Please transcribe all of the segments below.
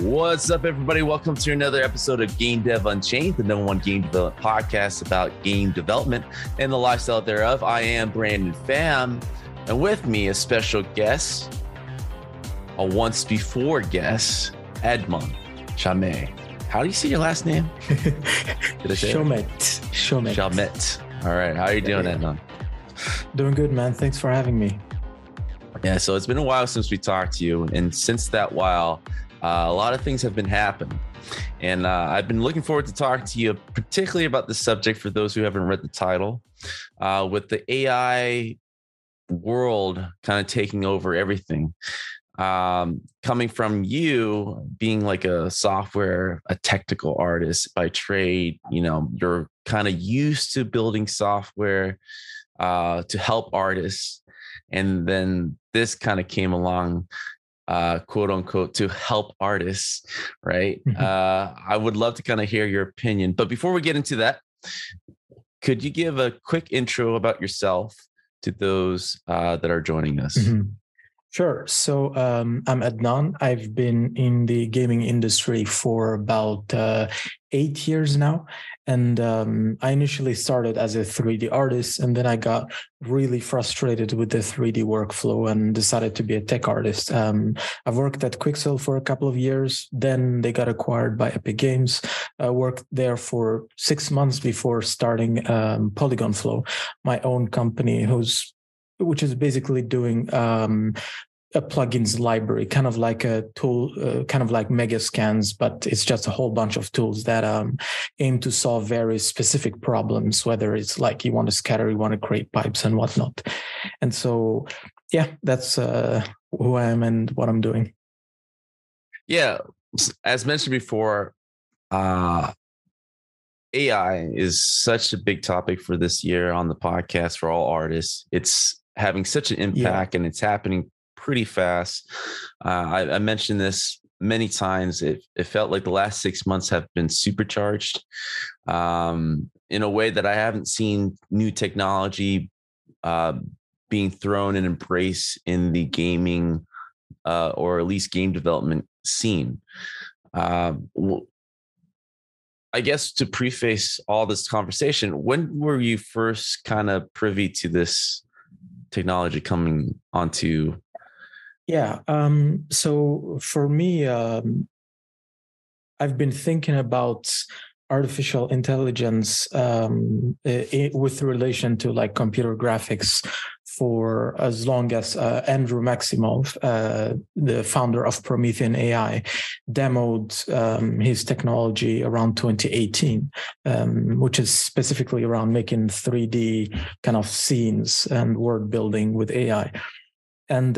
What's up, everybody? Welcome to another episode of Game Dev Unchained, the number one game development podcast about game development and the lifestyle thereof. I am Brandon Pham, and with me, a special guest, a once-before guest, Adnan Chaumette. How do you say your last name? Chaumette. All right. How are you doing, Adnan? Doing good, man. Thanks for having me. Yeah, so it's been a while since we talked to you, and since that while, a lot of things have been happening, and I've been looking forward to talking to you particularly about this subject for those who haven't read the title, with the AI world kind of taking over everything, coming from you being like a technical artist by trade. You know, you're kind of used to building software to help artists. And then this kind of came along, quote unquote, to help artists, right? I would love to kind of hear your opinion. But before we get into that, could you give a quick intro about yourself to those that are joining us? Mm-hmm. Sure. So I'm Adnan. I've been in the gaming industry for about 8 years now. And I initially started as a 3D artist, and then I got really frustrated with the 3D workflow and decided to be a tech artist. I've worked at Quixel for a couple of years. Then they got acquired by Epic Games. I worked there for 6 months before starting Polygon Flow, my own company, which is basically doing a plugins library, kind of like a tool, kind of like Mega Scans, but it's just a whole bunch of tools that aim to solve very specific problems, whether it's like you want to scatter, you want to create pipes and whatnot. And so, yeah, that's who I am and what I'm doing. Yeah, as mentioned before, AI is such a big topic for this year on the podcast for all artists. It's having such an impact, and it's happening pretty fast. I mentioned this many times. It felt like the last 6 months have been supercharged in a way that I haven't seen new technology being thrown and embraced in the gaming or at least game development scene. I guess to preface all this conversation, when were you first kind of privy to this technology coming onto? Yeah. So for me, I've been thinking about artificial intelligence with relation to like computer graphics for as long as Andrew Maximov, the founder of Promethean AI, demoed his technology around 2018, which is specifically around making 3D kind of scenes and world building with AI. And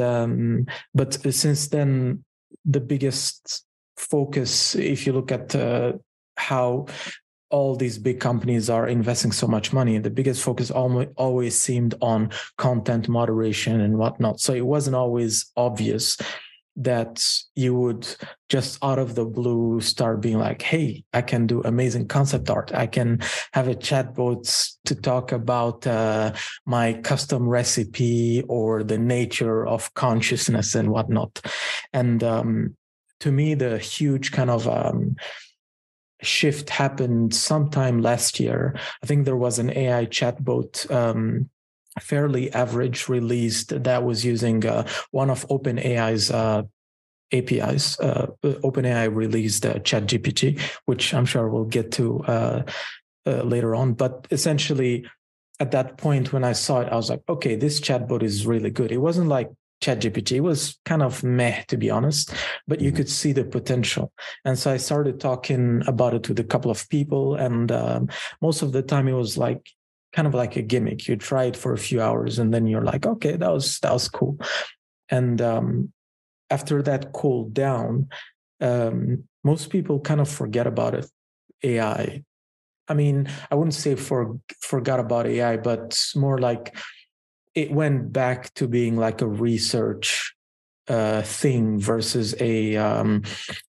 but since then, the biggest focus, if you look at how all these big companies are investing so much money, the biggest focus always seemed on content moderation and whatnot. So it wasn't always obvious that you would just out of the blue start being like, hey, I can do amazing concept art. I can have a chatbot to talk about my custom recipe or the nature of consciousness and whatnot. And to me, the huge kind of shift happened sometime last year. I think there was an AI chatbot, fairly average, released that was using one of OpenAI's APIs. OpenAI released ChatGPT, which I'm sure we'll get to later on. But essentially, at that point when I saw it, I was like, okay, this chatbot is really good. It wasn't like ChatGPT, was kind of meh, to be honest, but you could see the potential. And so I started talking about it with a couple of people, and most of the time it was like kind of like a gimmick. You try it for a few hours and then you're like, okay, that was cool. And after that cooled down, most people kind of forget about it. AI. I mean, I wouldn't say forgot about AI, but more like it went back to being like a research thing versus a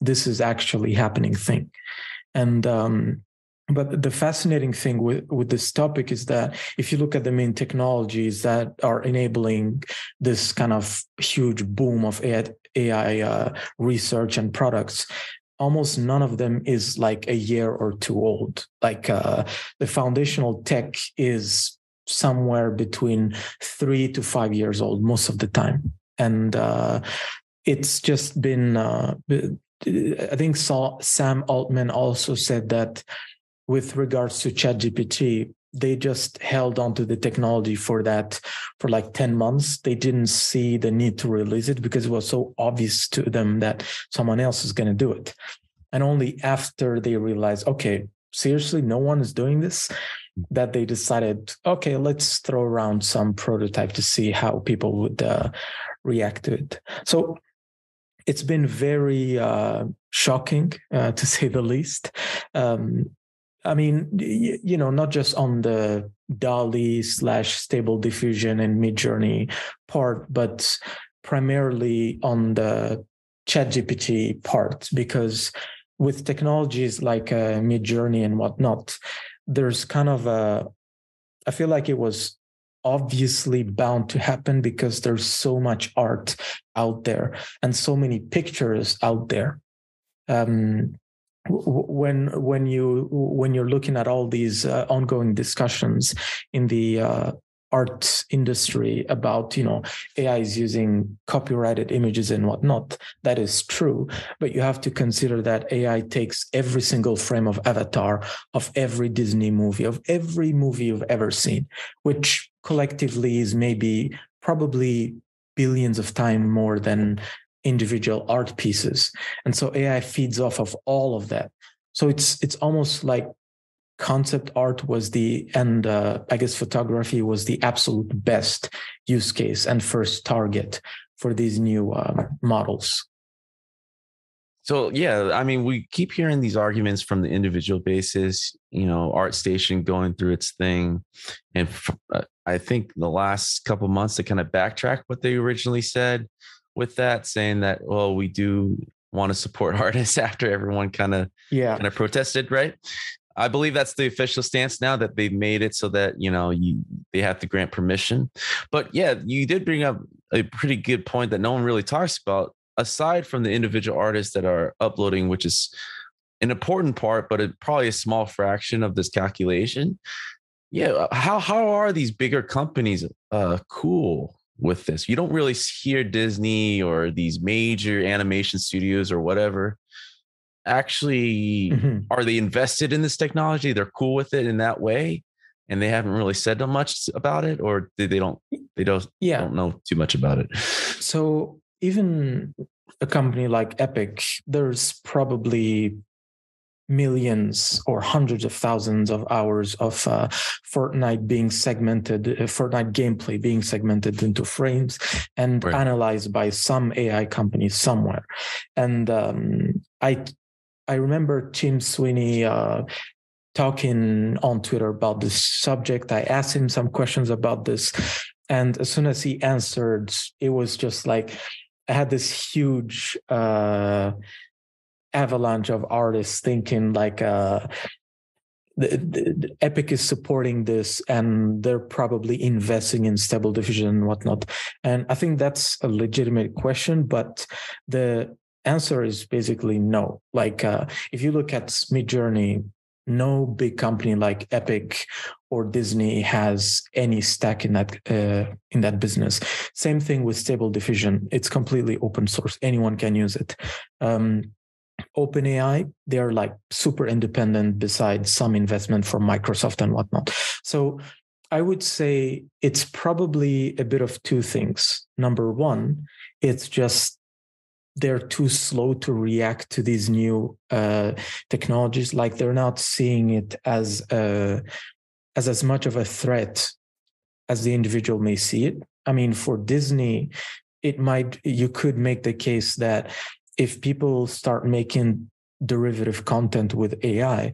this is actually happening thing. And but the fascinating thing with this topic is that if you look at the main technologies that are enabling this kind of huge boom of AI research and products, almost none of them is like a year or two old. Like the foundational tech is somewhere between 3 to 5 years old most of the time. And it's just been, I think Sam Altman also said that with regards to ChatGPT, they just held onto the technology for like 10 months. They didn't see the need to release it because it was so obvious to them that someone else is going to do it. And only after they realized, okay, seriously, no one is doing this, that they decided, okay, let's throw around some prototype to see how people would react to it. So it's been very shocking, to say the least. I mean, you know, not just on the DALL-E / Stable Diffusion and Midjourney part, but primarily on the ChatGPT part, because with technologies like Midjourney and whatnot, there's kind of I feel like it was obviously bound to happen because there's so much art out there and so many pictures out there. When you're looking at all these ongoing discussions in the art industry about, you know, AI is using copyrighted images and whatnot, that is true. But you have to consider that AI takes every single frame of Avatar, of every Disney movie, of every movie you've ever seen, which collectively is maybe probably billions of times more than individual art pieces. And so AI feeds off of all of that. So it's almost like concept art was I guess photography was the absolute best use case and first target for these new models. So, yeah, I mean, we keep hearing these arguments from the individual basis, you know, ArtStation going through its thing. And I think the last couple of months, they kind of backtrack what they originally said with that, saying that, well, we do want to support artists after everyone kind of protested, right? I believe that's the official stance now, that they've made it so that, you know, they have to grant permission. But yeah, you did bring up a pretty good point that no one really talks about, aside from the individual artists that are uploading, which is an important part, but probably a small fraction of this calculation. Yeah, how are these bigger companies cool with this? You don't really hear Disney or these major animation studios or whatever. Actually, are they invested in this technology? They're cool with it in that way, and they haven't really said much about it, or they don't know too much about it. So even a company like Epic, there's probably millions or hundreds of thousands of hours of Fortnite gameplay being segmented into frames and analyzed by some AI company somewhere. And I remember Tim Sweeney talking on Twitter about this subject. I asked him some questions about this, and as soon as he answered, it was just like I had this huge avalanche of artists thinking like the Epic is supporting this and they're probably investing in Stable Diffusion and whatnot. And I think that's a legitimate question, but the answer is basically no. Like if you look at Midjourney, no big company like Epic or Disney has any stack in that business. Same thing with Stable Diffusion. It's completely open source. Anyone can use it. OpenAI, they are like super independent besides some investment from Microsoft and whatnot. So I would say it's probably a bit of two things. Number one, it's just they're too slow to react to these new technologies. Like they're not seeing it as much of a threat as the individual may see it. I mean, for Disney, you could make the case that if people start making derivative content with AI,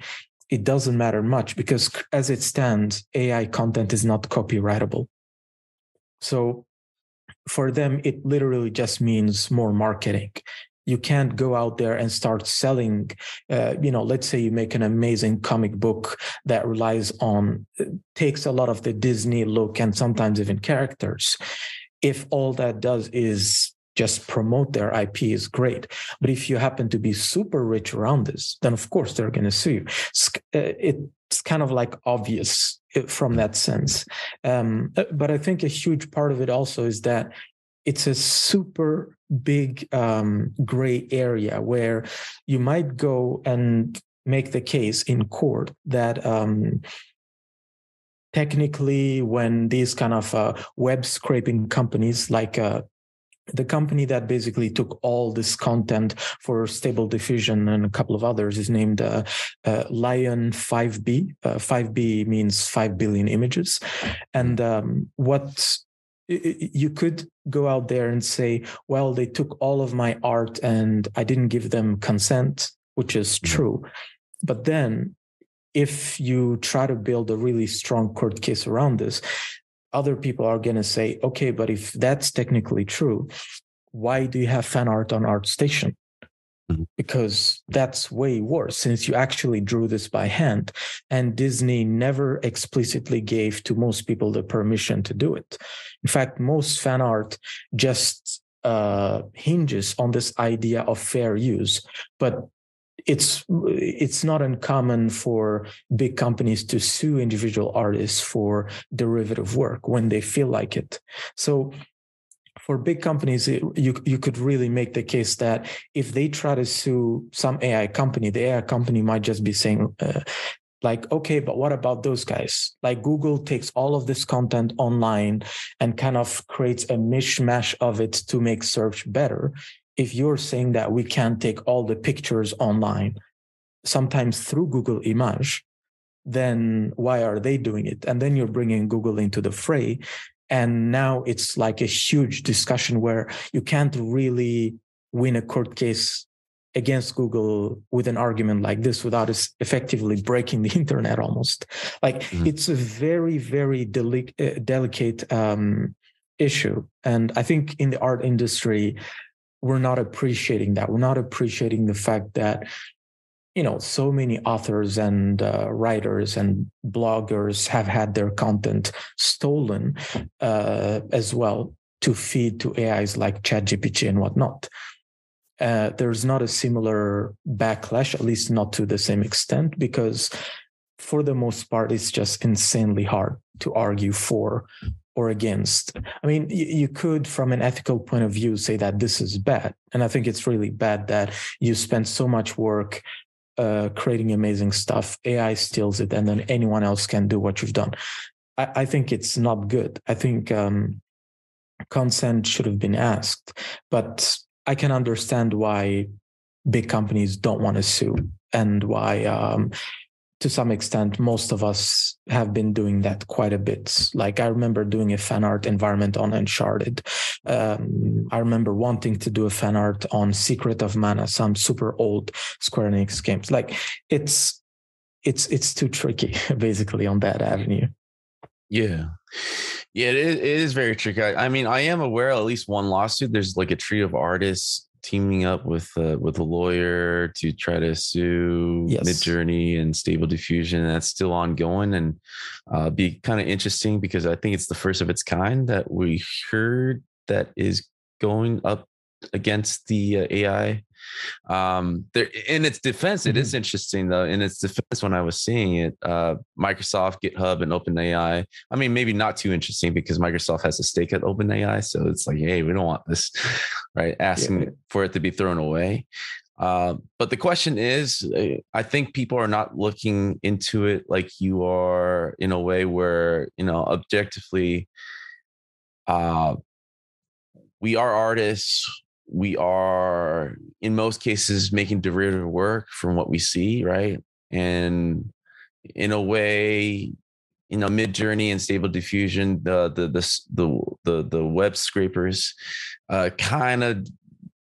it doesn't matter much because as it stands, AI content is not copyrightable. So for them, it literally just means more marketing. You can't go out there and start selling, let's say you make an amazing comic book that takes a lot of the Disney look and sometimes even characters. If all that does is just promote their IP is great. But if you happen to be super rich around this, then of course they're going to sue you. It's kind of like obvious from that sense. But I think a huge part of it also is that it's a super big gray area where you might go and make the case in court that technically when these kind of web scraping companies like the company that basically took all this content for Stable Diffusion and a couple of others is named Lion 5B. 5B means 5 billion images. And you could go out there and say, well, they took all of my art and I didn't give them consent, which is true. But then if you try to build a really strong court case around this, other people are going to say, okay, but if that's technically true, why do you have fan art on ArtStation? Mm-hmm. Because that's way worse since you actually drew this by hand. And Disney never explicitly gave to most people the permission to do it. In fact, most fan art just hinges on this idea of fair use. But it's not uncommon for big companies to sue individual artists for derivative work when they feel like it. So for big companies, you could really make the case that if they try to sue some AI company, the AI company might just be saying okay, but what about those guys? Like Google takes all of this content online and kind of creates a mishmash of it to make search better. If you're saying that we can't take all the pictures online, sometimes through Google Image, then why are they doing it? And then you're bringing Google into the fray. And now it's like a huge discussion where you can't really win a court case against Google with an argument like this without effectively breaking the internet almost. Like It's a very, very delicate issue. And I think in the art industry, we're not appreciating that. We're not appreciating the fact that, so many authors and writers and bloggers have had their content stolen as well to feed to AIs like ChatGPT and whatnot. There's not a similar backlash, at least not to the same extent, because for the most part, it's just insanely hard to argue for or against. I mean, you could, from an ethical point of view, say that this is bad. And I think it's really bad that you spend so much work creating amazing stuff, AI steals it, and then anyone else can do what you've done. I think it's not good. I think consent should have been asked. But I can understand why big companies don't want to sue and why to some extent, most of us have been doing that quite a bit. Like I remember doing a fan art environment on Uncharted. I remember wanting to do a fan art on Secret of Mana, some super old Square Enix games. Like it's too tricky, basically, on that avenue. Yeah, it is very tricky. I mean, I am aware of at least one lawsuit. There's like a trio of artists teaming up with a lawyer to try to sue Midjourney and Stable Diffusion. That's still ongoing and be kind of interesting because I think it's the first of its kind that we heard that is going up against the AI In its defense, it is interesting though. In its defense, when I was seeing it, Microsoft, GitHub, and OpenAI. I mean, maybe not too interesting because Microsoft has a stake at OpenAI, so it's like, hey, we don't want this, right? Asking for it to be thrown away. But the question is, I think people are not looking into it like you are, in a way where, you know, objectively, we are artists. We are, in most cases, making derivative work from what we see, right? And in a way, you know, Midjourney and Stable Diffusion, the web scrapers, kind of,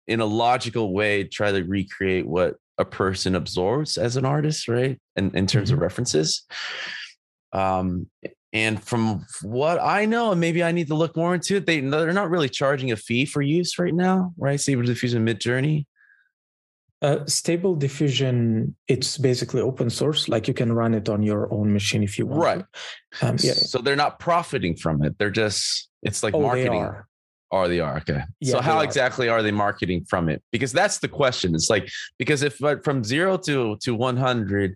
in a logical way, try to recreate what a person absorbs as an artist, right? And in terms of references. And from what I know, and maybe I need to look more into it, they're not really charging a fee for use right now, right? Stable Diffusion, Midjourney. Stable Diffusion, it's basically open source. Like you can run it on your own machine if you want. Right. So they're not profiting from it. They're just, it's like marketing. They are. Okay. Yeah, so how exactly are they marketing from it? Because that's the question. It's like, because if from 0 to 100,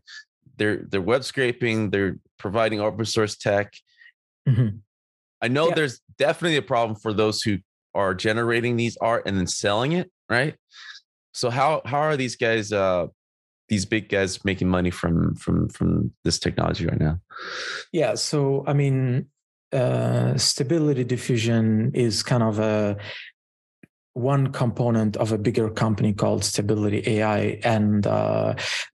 they're web scraping, they're providing open source tech. I know there's definitely a problem for those who are generating these art and then selling it, right? So how are these guys, these big guys, making money from this technology right now? Yeah. So I mean, Stability Diffusion is kind of one component of a bigger company called Stability AI, and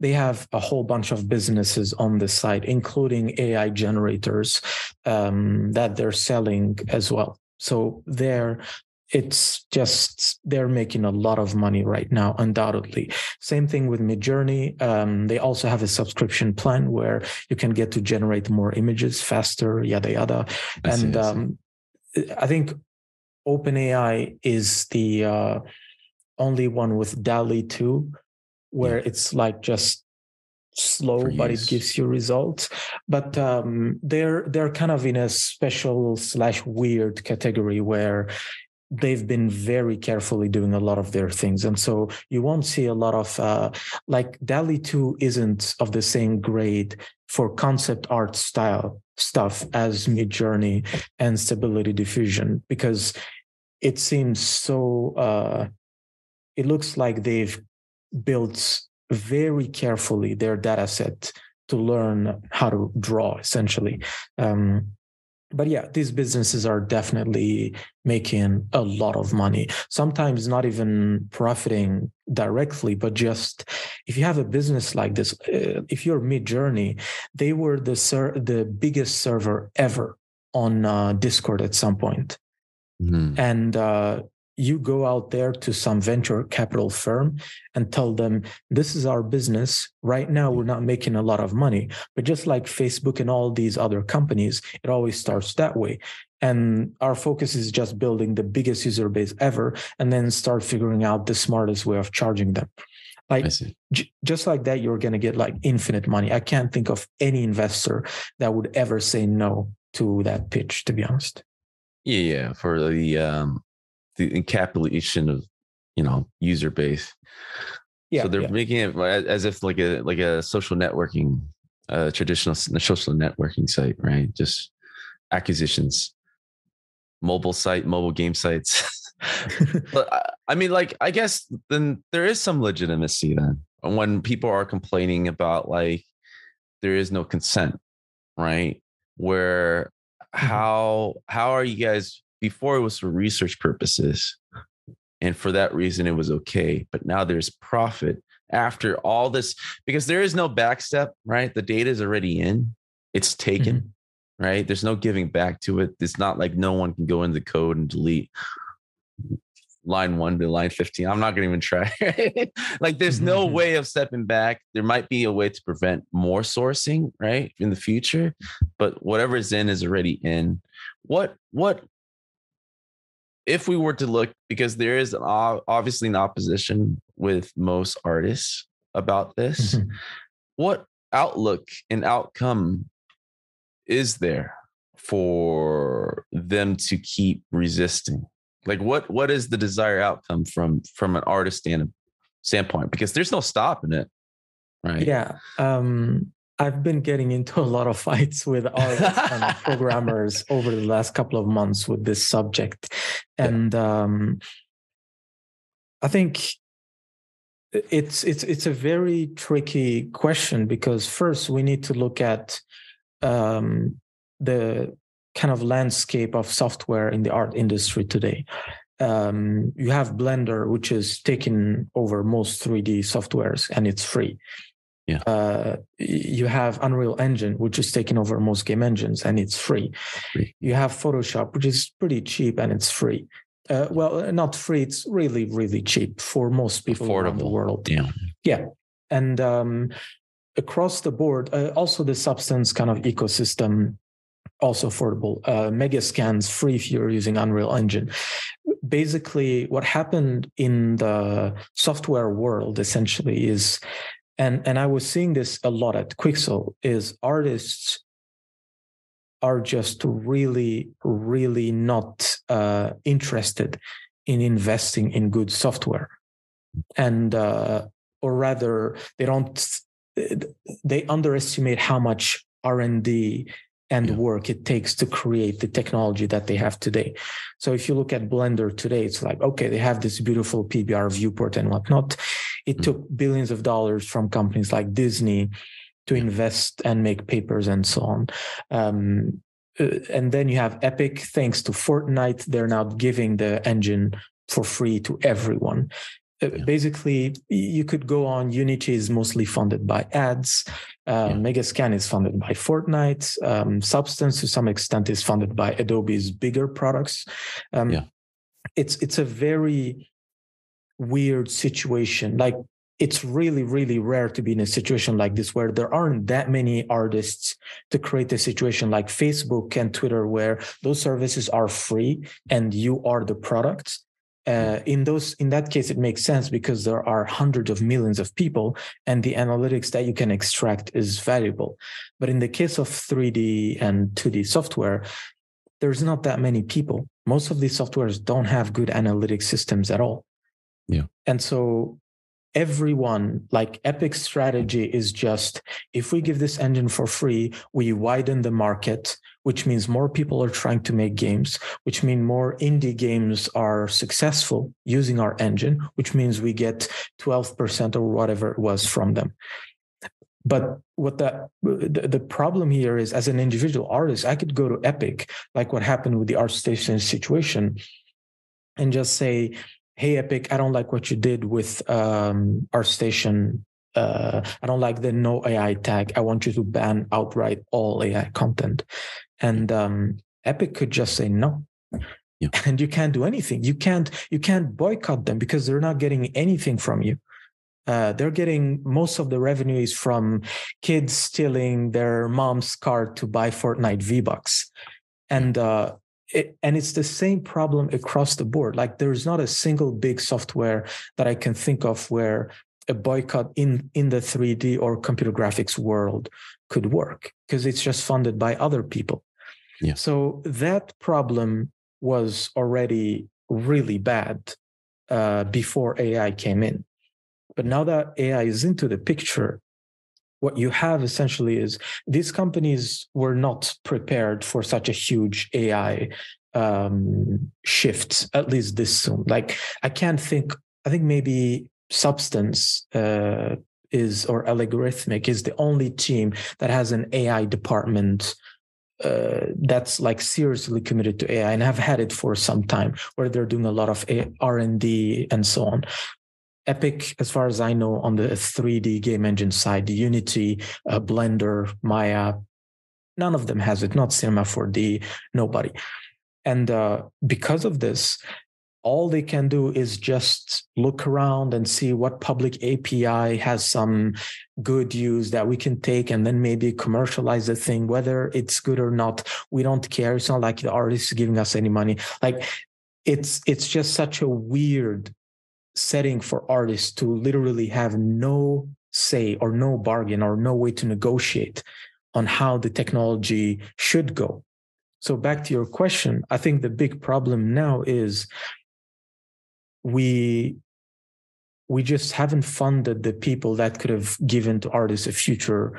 they have a whole bunch of businesses on the side, including AI generators that they're selling as well. So they're making a lot of money right now, undoubtedly. Same thing with Midjourney. They also have a subscription plan where you can get to generate more images faster, yada, yada. I think OpenAI is the only one with DALL-E 2, where it's like just slow, but it gives you results. But they're kind of in a special / weird category where they've been very carefully doing a lot of their things. And so you won't see a lot of like DALL-E 2 isn't of the same grade for concept art style stuff as Midjourney and Stability Diffusion, because it seems so, it looks like they've built very carefully their data set to learn how to draw, essentially. But yeah, these businesses are definitely making a lot of money, sometimes not even profiting directly, but just if you have a business like this, if you're Midjourney, they were the biggest server ever on Discord at some point. And you go out there to some venture capital firm and tell them, this is our business. Right now, we're not making a lot of money. But just like Facebook and all these other companies, it always starts that way. And our focus is just building the biggest user base ever and then start figuring out the smartest way of charging them. Like just like that, you're going to get like infinite money. I can't think of any investor that would ever say no to that pitch, to be honest. Yeah, for the encapsulation of, you know, user base. Yeah. So they're making it as if like a social networking, traditional social networking site, right? Just acquisitions, mobile game sites. But I mean, like, I guess then there is some legitimacy then when people are complaining about like, there is no consent, right? Where, how are you guys, before it was for research purposes, and for that reason, it was okay. But now there's profit after all this, because there is no backstep, right? The data is already in, it's taken, right? There's no giving back to it. It's not like no one can go into code and delete line 1 to line 15. I'm not going to even try. Like there's no way of stepping back. There might be a way to prevent more sourcing, right? In the future, but whatever is in is already in. What, if we were to look, because there is obviously an opposition with most artists about this, what outlook and outcome is there for them to keep resisting? Like what is the desired outcome from an artist standpoint, because there's no stopping it, right? Yeah. I've been getting into a lot of fights with artists and programmers over the last couple of months with this subject. And I think it's a very tricky question, because first we need to look at the kind of landscape of software in the art industry today. You have Blender, which is taking over most 3D softwares, and it's free. Yeah. You have Unreal Engine, which is taking over most game engines, and it's free. You have Photoshop, which is pretty cheap, and it's free. Well, not free. It's really, really cheap for most people around the world. Yeah. Yeah. And across the board, also the Substance kind of ecosystem, also affordable. Mega Scans, free if you're using Unreal Engine. Basically, what happened in the software world essentially is, and I was seeing this a lot at Quixel, is artists are just really, really not interested in investing in good software. And, or rather, they underestimate how much R&D and work it takes to create the technology that they have today. So if you look at Blender today, it's like, okay, they have this beautiful PBR viewport and whatnot. It took billions of dollars from companies like Disney to invest and make papers and so on. And then you have Epic, thanks to Fortnite, they're now giving the engine for free to everyone. Basically, you could go on. Unity is mostly funded by ads. Mega Scan is funded by Fortnite. Substance, to some extent, is funded by Adobe's bigger products. It's a very weird situation. Like, it's really, really rare to be in a situation like this where there aren't that many artists to create a situation like Facebook and Twitter, where those services are free and you are the product. In that case, it makes sense, because there are hundreds of millions of people and the analytics that you can extract is valuable. But in the case of 3D and 2D software, there's not that many people. Most of these softwares don't have good analytic systems at all. Yeah. And so everyone, like, Epic's strategy is just, if we give this engine for free, we widen the market, which means more people are trying to make games, which means more indie games are successful using our engine, which means we get 12% or whatever it was from them. But what the problem here is, as an individual artist, I could go to Epic, like what happened with the ArtStation situation, and just say, hey, Epic, I don't like what you did with ArtStation. I don't like the no AI tag. I want you to ban outright all AI content. And Epic could just say no. Yeah. And you can't do anything. You can't boycott them, because they're not getting anything from you. They're getting most of the revenues from kids stealing their mom's card to buy Fortnite V-Bucks. And it's the same problem across the board. Like, there's not a single big software that I can think of where a boycott in the 3D or computer graphics world could work, because it's just funded by other people. Yeah. So that problem was already really bad before AI came in. But now that AI is into the picture, what you have essentially is these companies were not prepared for such a huge AI shift, at least this soon. Like, I think maybe Substance or Algorithmic is the only team that has an AI department that's like seriously committed to AI, and have had it for some time, where they're doing a lot of R&D and so on. Epic, as far as I know, on the 3D game engine side, Unity, Blender, Maya, none of them has it, not Cinema 4D, nobody. And because of this, all they can do is just look around and see what public API has some good use that we can take, and then maybe commercialize the thing. Whether it's good or not, we don't care. It's not like the artist is giving us any money. Like, it's just such a weird setting for artists to literally have no say or no bargain or no way to negotiate on how the technology should go. So back to your question, I think the big problem now is, we we just haven't funded the people that could have given to artists a future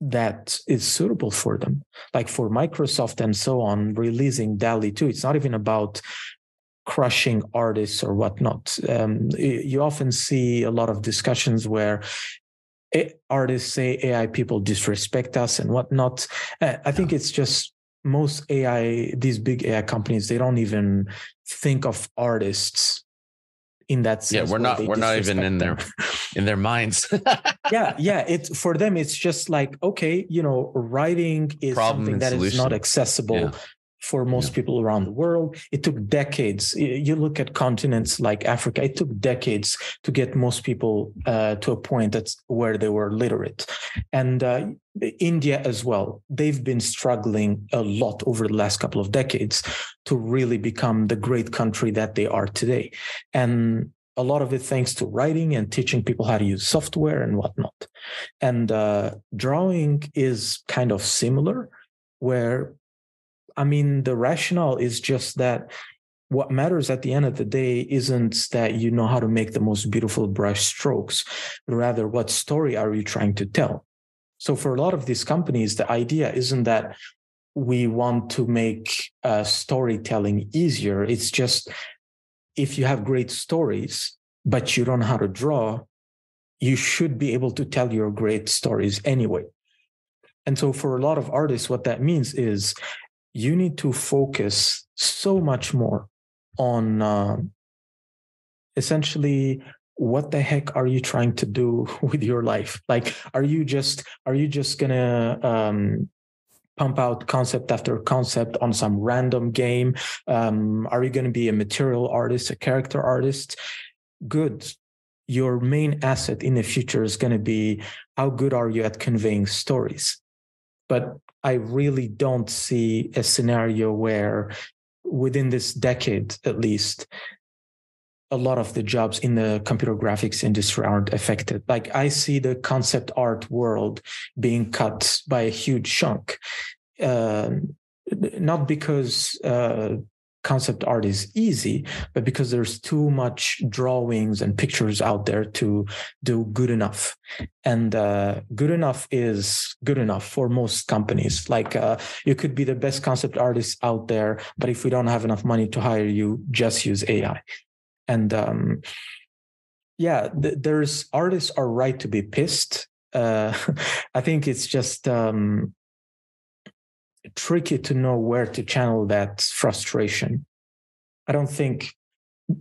that is suitable for them. Like for Microsoft and so on, releasing DALL-E 2, it's not even about crushing artists or whatnot. You often see a lot of discussions where artists say AI people disrespect us and whatnot. I think it's just most AI, these big AI companies, they don't even think of artists in that sense. Yeah, we're not even in their minds. Yeah. It's for them, it's just like, okay, writing is something that is not accessible for most people around the world. It took decades. You look at continents like Africa, it took decades to get most people to a point that's where they were literate. And India as well, they've been struggling a lot over the last couple of decades to really become the great country that they are today. And a lot of it thanks to writing and teaching people how to use software and whatnot. And drawing is kind of similar, where the rationale is just that what matters at the end of the day isn't that you know how to make the most beautiful brush strokes, but rather what story are you trying to tell? So for a lot of these companies, the idea isn't that we want to make storytelling easier. It's just if you have great stories, but you don't know how to draw, you should be able to tell your great stories anyway. And so for a lot of artists, what that means is you need to focus so much more on essentially what the heck are you trying to do with your life? Like, are you just gonna pump out concept after concept on some random game? Are you gonna be a material artist, a character artist? Good. Your main asset in the future is gonna be how good are you at conveying stories? But I really don't see a scenario where within this decade, at least, a lot of the jobs in the computer graphics industry aren't affected. Like I see the concept art world being cut by a huge chunk, not because concept art is easy, but because there's too much drawings and pictures out there to do good enough. And good enough is good enough for most companies. Like you could be the best concept artist out there, but if we don't have enough money to hire you, just use AI. And there's artists are right to be pissed. I think it's just tricky to know where to channel that frustration. I don't think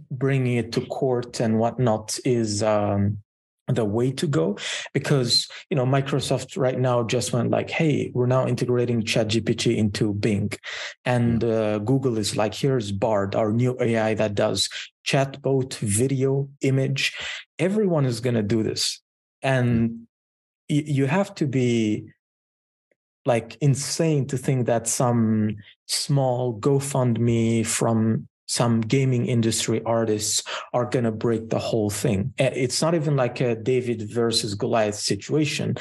bringing it to court and whatnot is the way to go, because Microsoft right now just went like, hey, we're now integrating ChatGPT into Bing, and Google is like, here's Bard, our new AI that does chatbot, video, image. Everyone is going to do this, and you have to be like insane to think that some small GoFundMe from some gaming industry artists are going to break the whole thing. It's not even like a David versus Goliath situation.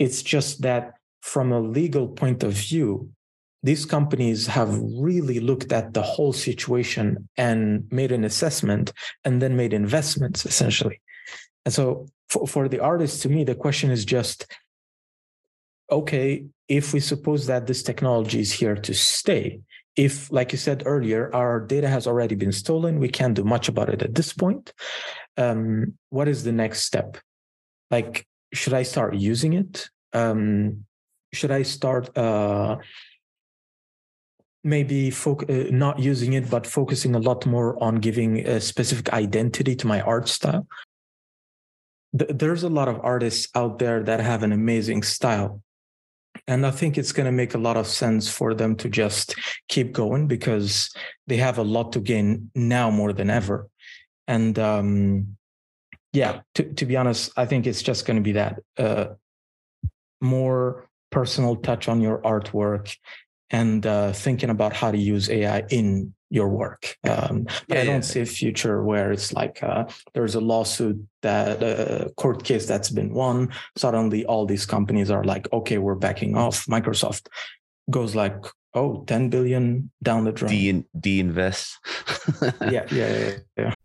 It's just that from a legal point of view, these companies have really looked at the whole situation and made an assessment and then made investments, essentially. And so for the artists, to me, the question is just, okay, if we suppose that this technology is here to stay, if, like you said earlier, our data has already been stolen, we can't do much about it at this point. What is the next step? Like, should I start using it? Should I start maybe not using it, but focusing a lot more on giving a specific identity to my art style? There's a lot of artists out there that have an amazing style, and I think it's going to make a lot of sense for them to just keep going, because they have a lot to gain now more than ever. And to be honest, I think it's just going to be that more personal touch on your artwork and thinking about how to use AI in your work. But I don't see a future where it's like there's a lawsuit, that court case that's been won. Suddenly all these companies are like, okay, we're backing off. Microsoft goes like, Oh, 10 billion down the drain. De-invest. Yeah.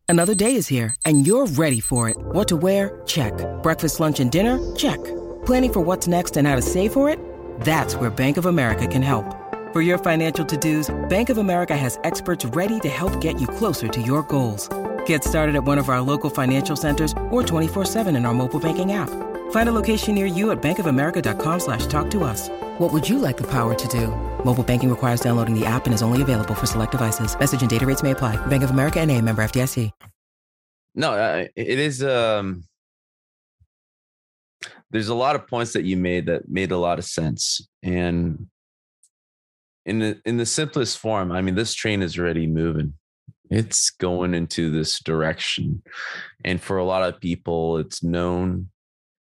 Another day is here, and you're ready for it. What to wear? Check. Breakfast, lunch, and dinner? Check. Planning for what's next and how to save for it? That's where Bank of America can help. For your financial to-dos, Bank of America has experts ready to help get you closer to your goals. Get started at one of our local financial centers or 24/7 in our mobile banking app. Find a location near you at bankofamerica.com/talktous. What would you like the power to do? Mobile banking requires downloading the app and is only available for select devices. Message and data rates may apply. Bank of America NA, member FDIC. No, it is. There's a lot of points that you made that made a lot of sense. And in the simplest form, I mean, this train is already moving. It's going into this direction. And for a lot of people, it's known.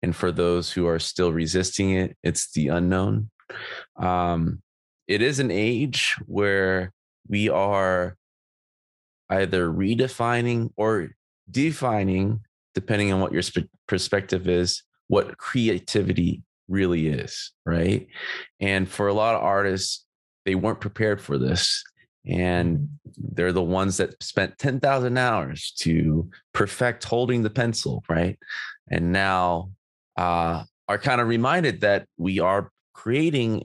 And for those who are still resisting it, it's the unknown. It is an age where we are either redefining or defining, depending on what your perspective is, what creativity really is, right? And for a lot of artists, they weren't prepared for this. And they're the ones that spent 10,000 hours to perfect holding the pencil, right? And now are kind of reminded that we are creating,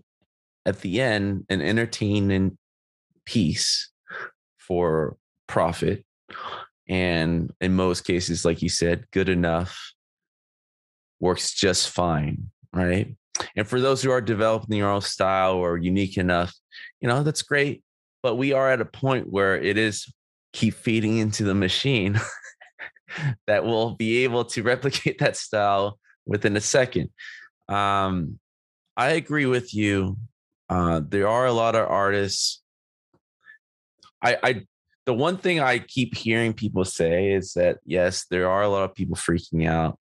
at the end, an entertaining piece for profit. And in most cases, like you said, good enough, works just fine, right? And for those who are developing your own style or unique enough, that's great. But we are at a point where it is keep feeding into the machine that will be able to replicate that style within a second. I agree with you. There are a lot of artists. The one thing I keep hearing people say is that, yes, there are a lot of people freaking out.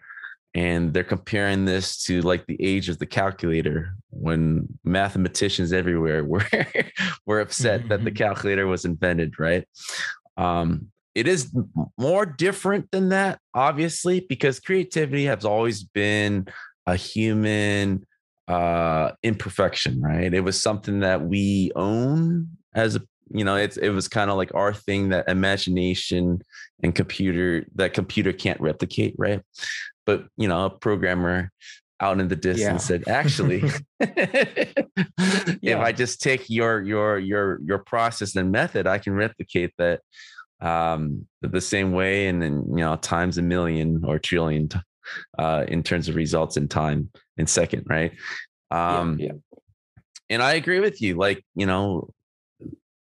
And they're comparing this to like the age of the calculator when mathematicians everywhere were upset that the calculator was invented, right? It is more different than that, obviously, because creativity has always been a human imperfection, right? It was something that we own as a it was kind of like our thing that imagination and computer can't replicate, right? But, a programmer out in the distance said, actually, if I just take your process and method, I can replicate that the same way. And then, times a million or trillion in terms of results in time in second. Right. And I agree with you. Like,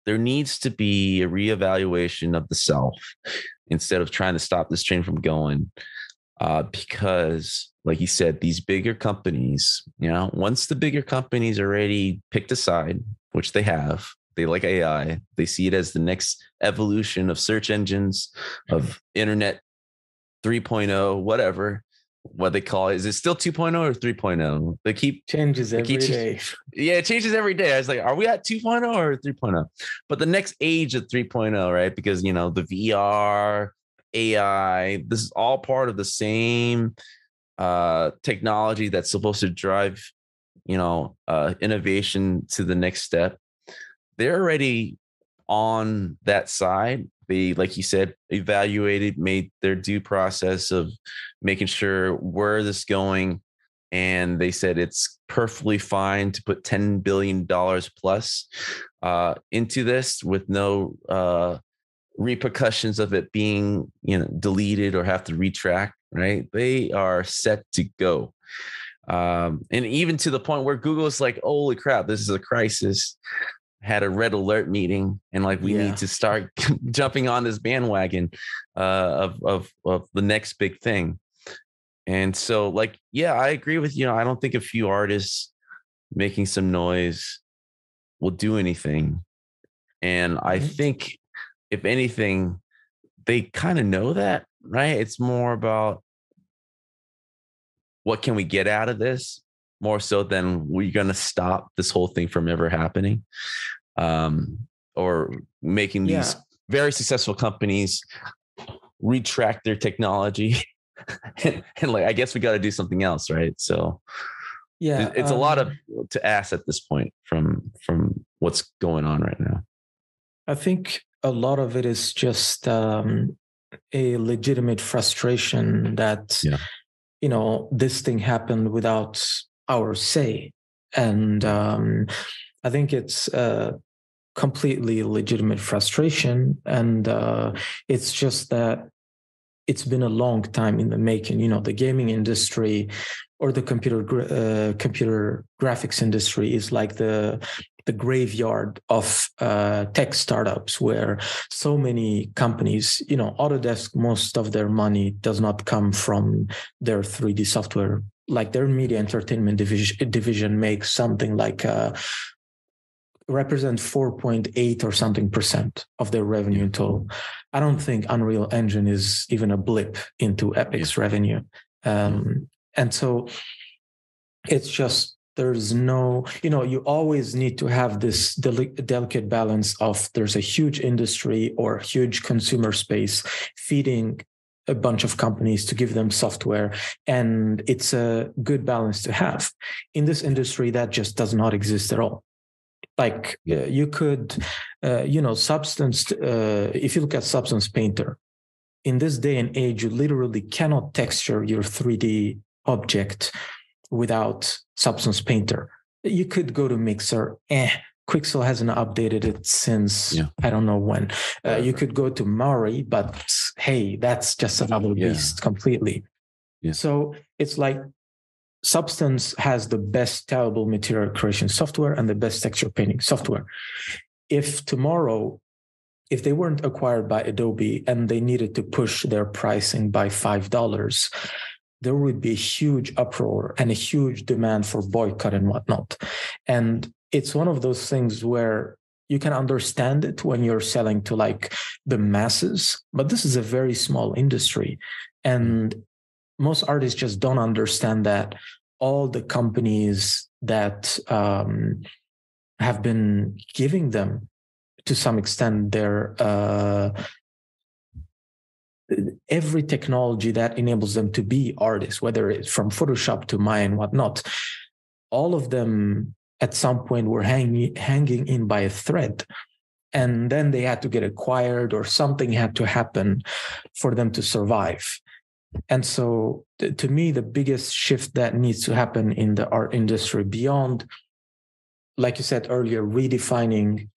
there needs to be a reevaluation of the self instead of trying to stop this train from going. Because, like you said, these bigger companies, once the bigger companies already picked a side, which they have, they like AI, they see it as the next evolution of search engines, of internet 3.0, what they call it. Is it still 2.0 or 3.0? They keep changes every day. Yeah, it changes every day. I was like, are we at 2.0 or 3.0? But the next age of 3.0, right? Because, the VR, AI, this is all part of the same technology that's supposed to drive, innovation to the next step. They're already on that side. They, like you said, evaluated, made their due process of making sure where this is going. And they said it's perfectly fine to put $10 billion plus into this with no repercussions of it being deleted or have to retract, right? They are set to go, and even to the point where Google's like, holy crap, this is a crisis, had a red alert meeting, and like we need to start jumping on this bandwagon of the next big thing. And so I agree with you. I don't think a few artists making some noise will do anything, and I think if anything, they kind of know that, right? It's more about what can we get out of this more so than we're going to stop this whole thing from ever happening, or making these very successful companies retract their technology. and I guess we got to do something else, right? So it's a lot to ask at this point from what's going on right now? I think a lot of it is just a legitimate frustration that, you know, this thing happened without our say. And I think it's completely legitimate frustration. And it's just that it's been a long time in the making. You know, the gaming industry or the computer graphics industry is like the graveyard of tech startups, where so many companies, you know, Autodesk, most of their money does not come from their 3D software. Like their media entertainment division makes something like represent 4.8 or something percent of their revenue in total. I don't think Unreal Engine is even a blip into Epic's revenue. And so it's just, there's no, you know, you always need to have this delicate balance of there's a huge industry or huge consumer space feeding a bunch of companies to give them software. And it's a good balance to have. In this industry, that just does not exist at all. Like you could, you know, Substance, if you look at Substance Painter, in this day and age, you literally cannot texture your 3D object without Substance Painter. You could go to Mixer. Quixel hasn't updated it since I don't know when. You could go to Mari, but hey, that's just another beast completely. So it's like Substance has the best tellable material creation software and the best texture painting software. If tomorrow, if they weren't acquired by Adobe and they needed to push their pricing by $5, there would be a huge uproar and a huge demand for boycott and whatnot. And it's one of those things where you can understand it when you're selling to like the masses, but this is a very small industry. And most artists just don't understand that all the companies that have been giving them to some extent their every technology that enables them to be artists, whether it's from Photoshop to Maya and whatnot, all of them at some point were hanging in by a thread. And then they had to get acquired or something had to happen for them to survive. And so to me, the biggest shift that needs to happen in the art industry beyond, like you said earlier, redefining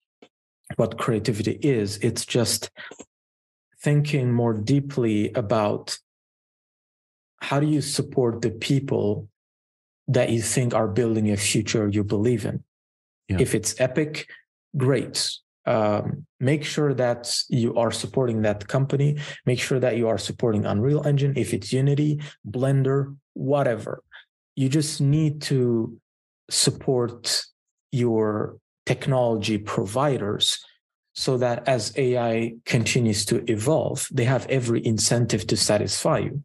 what creativity is, it's just thinking more deeply about how do you support the people that you think are building a future you believe in. If it's Epic, great. Make sure that you are supporting that company. Make sure that you are supporting Unreal Engine. If it's Unity, Blender, whatever. You just need to support your technology providers so that as AI continues to evolve, they have every incentive to satisfy you.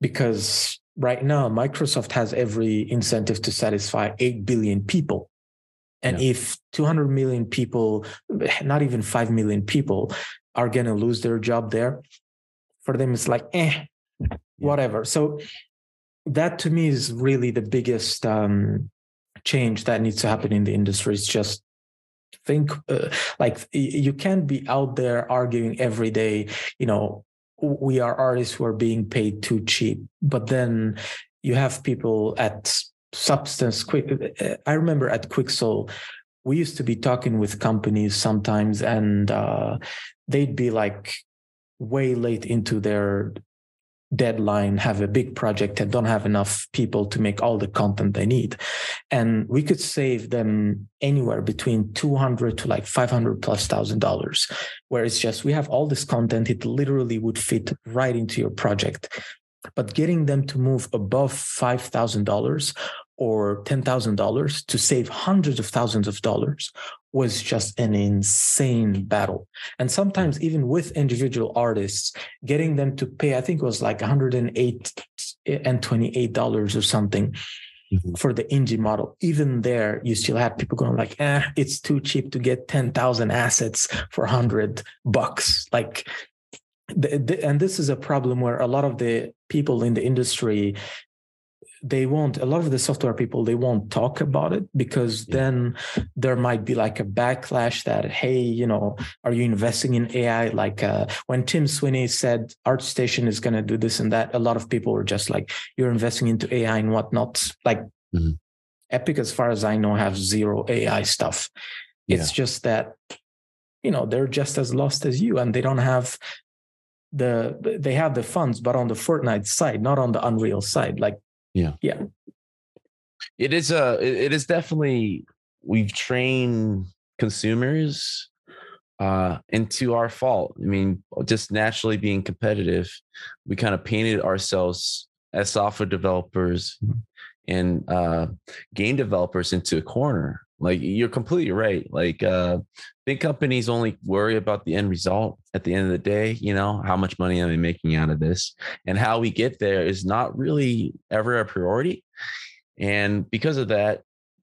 Because right now, Microsoft has every incentive to satisfy 8 billion people. And if 200 million people, not even 5 million people, are going to lose their job there, for them it's like, whatever. So that to me is really the biggest change that needs to happen in the industry. It's just think like you can't be out there arguing every day, you know, we are artists who are being paid too cheap. But then you have people at Substance. I remember at Quixel, we used to be talking with companies sometimes, and they'd be like way late into their deadline, have a big project, and don't have enough people to make all the content they need. And we could save them anywhere between $200 to like $500,000+, where it's just, we have all this content, it literally would fit right into your project. But getting them to move above $5,000 or $10,000 to save hundreds of thousands of dollars was just an insane battle. And sometimes even with individual artists, getting them to pay, I think it was like $128 or something for the indie model. Even there, you still have people going like, it's too cheap to get 10,000 assets for $100. Like, and this is a problem where a lot of the people in the industry they won't, a lot of the software people, they won't talk about it because then there might be like a backlash that, hey, you know, are you investing in AI? Like when Tim Sweeney said ArtStation is going to do this and that, a lot of people were just like, you're investing into AI and whatnot. Like Epic, as far as I know, have zero AI stuff. It's just that, you know, they're just as lost as you and they don't have they have the funds, but on the Fortnite side, not on the Unreal side. Like, It is definitely, we've trained consumers into our fault. I mean, just naturally being competitive, we kind of painted ourselves as software developers and game developers into a corner. Like, you're completely right. Like big companies only worry about the end result at the end of the day, you know, how much money am I making out of this, and how we get there is not really ever a priority. And because of that,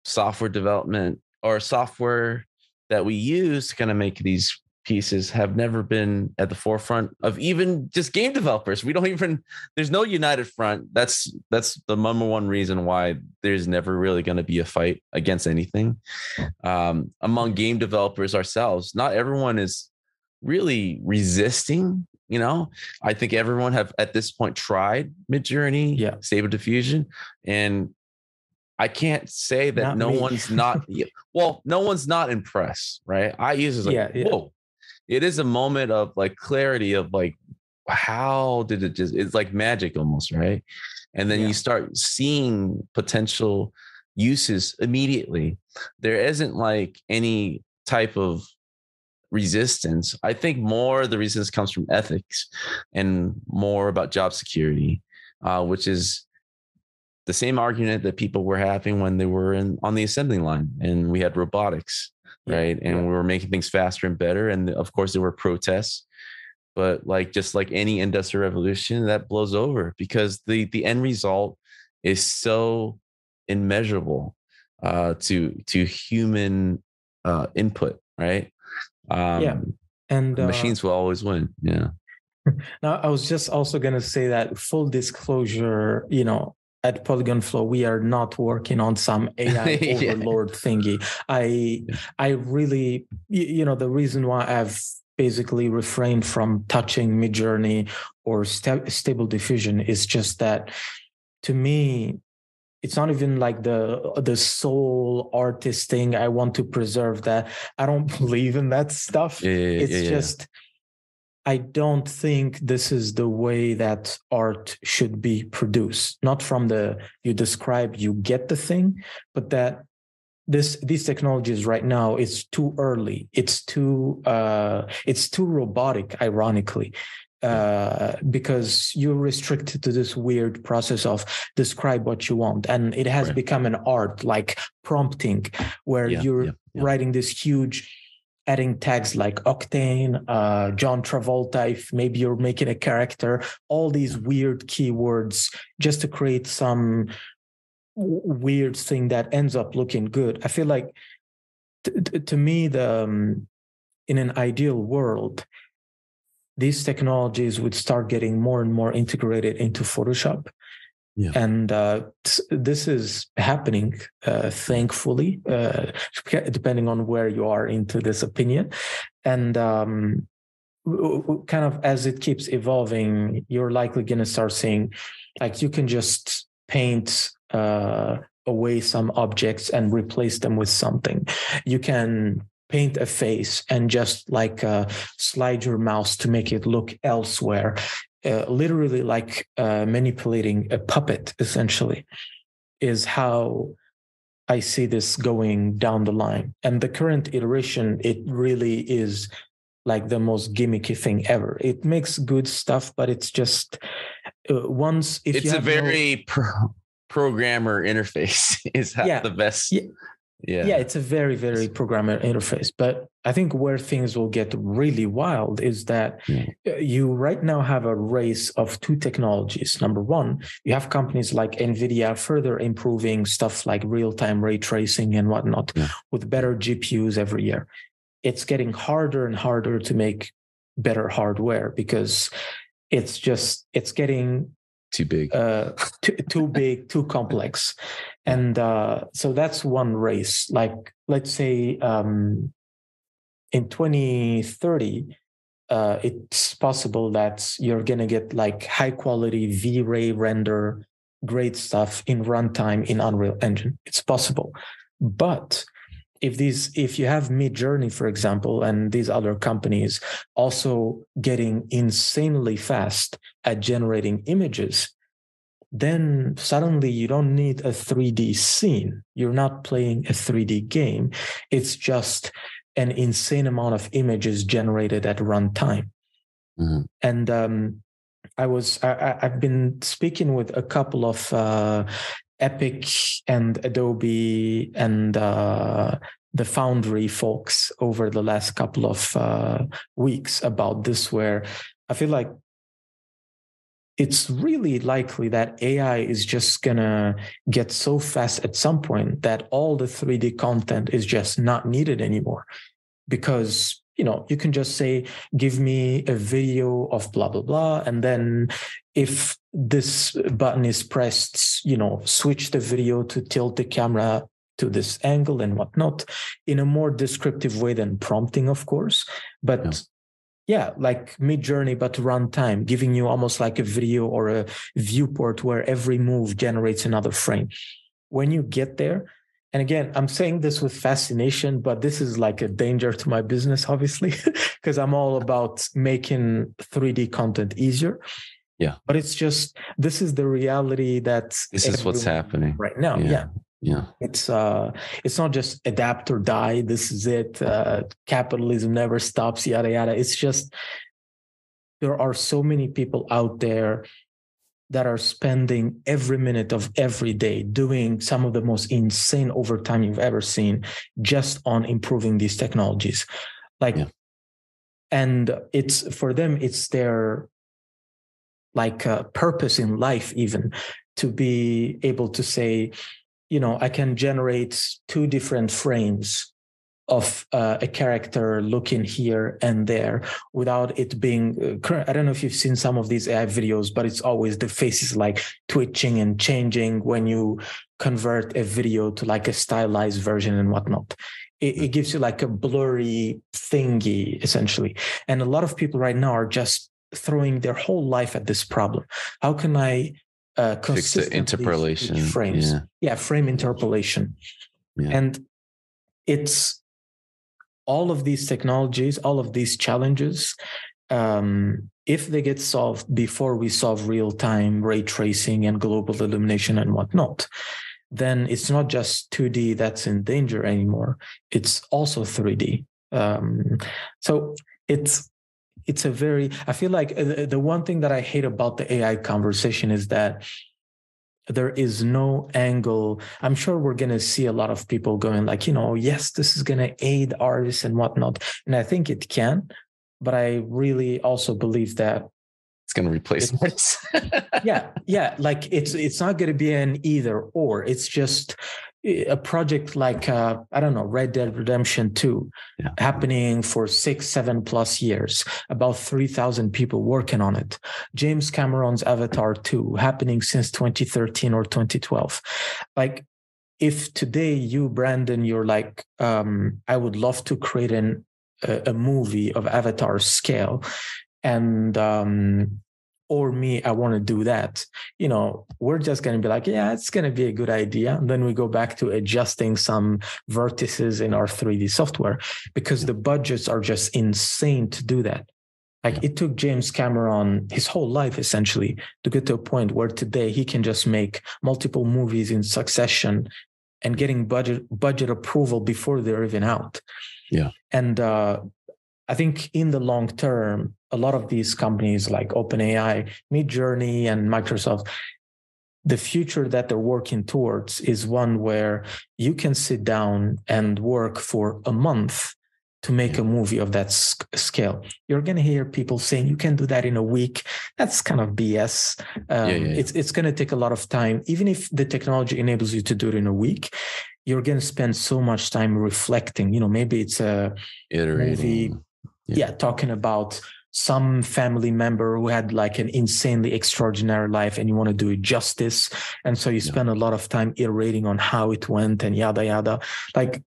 software development or software that we use to kind of make these pieces have never been at the forefront of even just game developers. We don't even, there's no united front. That's the number one reason why there's never really going to be a fight against anything among game developers ourselves. Not everyone is really resisting, you know. I think everyone have at this point tried Midjourney, Stable Diffusion, and I can't say that no one's not impressed, right? I use it like, whoa. It is a moment of like clarity of like, how did it just, it's like magic almost, right? And then you start seeing potential uses immediately. There isn't like any type of resistance. I think more of the resistance comes from ethics and more about job security, which is the same argument that people were having when they were on the assembly line and we had robotics. Right. And we were making things faster and better. And of course there were protests, but like, just like any industrial revolution, that blows over because the end result is so immeasurable to human input. Right. And machines will always win. Yeah. Now I was just also going to say that, full disclosure, you know, at Polygon Flow, we are not working on some AI overlord thingy. I really, you know, the reason why I've basically refrained from touching Midjourney or Stable Diffusion is just that, to me, it's not even like the soul artist thing. I want to preserve that. I don't believe in that stuff. Just... I don't think this is the way that art should be produced. Not from the, you describe, you get the thing, but that these technologies right now, it's too early. It's too robotic, ironically, because you're restricted to this weird process of describe what you want. And it has become an art, like prompting, where you're writing this huge, adding tags like Octane, John Travolta, if maybe you're making a character, all these weird keywords just to create some weird thing that ends up looking good. I feel like to me, in an ideal world, these technologies would start getting more and more integrated into Photoshop. Yeah. And this is happening, thankfully, depending on where you are into this opinion. And kind of as it keeps evolving, you're likely going to start seeing, like, you can just paint away some objects and replace them with something. You can paint a face and just like slide your mouse to make it look elsewhere. Literally like manipulating a puppet, essentially, is how I see this going down the line. And the current iteration, it really is like the most gimmicky thing ever. It makes good stuff, but it's just once... If it's you have a very programmer interface is how the best... it's a very, very programmer interface. But I think where things will get really wild is that you right now have a race of two technologies. Number one, you have companies like NVIDIA further improving stuff like real-time ray tracing and whatnot with better GPUs every year. It's getting harder and harder to make better hardware because it's getting Too big. Too big, too complex. And so that's one race. Like, let's say in 2030, it's possible that you're going to get like high quality V-Ray render, great stuff in runtime in Unreal Engine. It's possible. But if you have Midjourney, for example, and these other companies also getting insanely fast at generating images, then suddenly you don't need a 3D scene. You're not playing a 3D game. It's just an insane amount of images generated at runtime. Mm-hmm. And I've been speaking with a couple of Epic and Adobe and the Foundry folks over the last couple of weeks about this, where I feel like it's really likely that AI is just going to get so fast at some point that all the 3D content is just not needed anymore. Because, you know, you can just say, give me a video of blah, blah, blah. And then if this button is pressed, you know, switch the video to tilt the camera to this angle and whatnot, in a more descriptive way than prompting, of course. But yeah, like Midjourney, but runtime, giving you almost like a video or a viewport where every move generates another frame. When you get there, and again, I'm saying this with fascination, but this is like a danger to my business, obviously, because I'm all about making 3D content easier. Yeah. But it's just, this is the reality that this is what's happening right now. Yeah. Yeah. It's not just adapt or die. This is it. Capitalism never stops, yada, yada. It's just, there are so many people out there that are spending every minute of every day doing some of the most insane overtime you've ever seen just on improving these technologies. Like, and it's for them, it's their like purpose in life, even to be able to say, you know, I can generate two different frames of a character looking here and there without it being current. I don't know if you've seen some of these AI videos, but it's always the faces like twitching and changing when you convert a video to like a stylized version and whatnot. It gives you like a blurry thingy, essentially. And a lot of people right now are just throwing their whole life at this problem. How can I fix the interpolation frames? Yeah, frame interpolation. Yeah. And it's all of these technologies, all of these challenges, if they get solved before we solve real-time ray tracing and global illumination and whatnot, then it's not just 2D that's in danger anymore. It's also 3D. So it's a very, I feel like the one thing that I hate about the AI conversation is that there is no angle. I'm sure we're going to see a lot of people going like, you know, yes, this is going to aid artists and whatnot. And I think it can, but I really also believe that it's going to replace artists. Yeah. Like it's not going to be an either or. It's just a project like, I don't know, Red Dead Redemption 2 happening for 6-7+ years, about 3,000 people working on it. James Cameron's Avatar 2 happening since 2013 or 2012. Like if today you, Brandon, you're like, I would love to create a movie of Avatar scale, and or me, I want to do that. You know, we're just going to be like, yeah, it's going to be a good idea. And then we go back to adjusting some vertices in our 3D software because the budgets are just insane to do that. Like it took James Cameron his whole life essentially to get to a point where today he can just make multiple movies in succession and getting budget approval before they're even out. Yeah. And I think in the long term, a lot of these companies like OpenAI, Midjourney, and Microsoft, the future that they're working towards is one where you can sit down and work for a month to make a movie of that scale. You're going to hear people saying you can do that in a week. That's kind of BS. It's going to take a lot of time. Even if the technology enables you to do it in a week, you're going to spend so much time reflecting. You know, maybe it's a movie, talking about some family member who had like an insanely extraordinary life and you want to do it justice. And so you spend a lot of time iterating on how it went and yada, yada. Like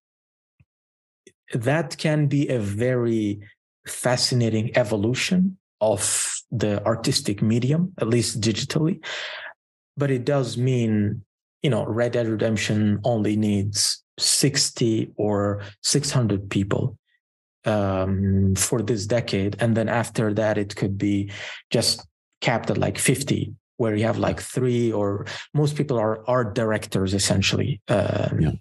that can be a very fascinating evolution of the artistic medium, at least digitally. But it does mean, you know, Red Dead Redemption only needs 60 or 600 people for this decade. And then after that, it could be just capped at like 50, where you have like 3, or most people are art directors essentially. And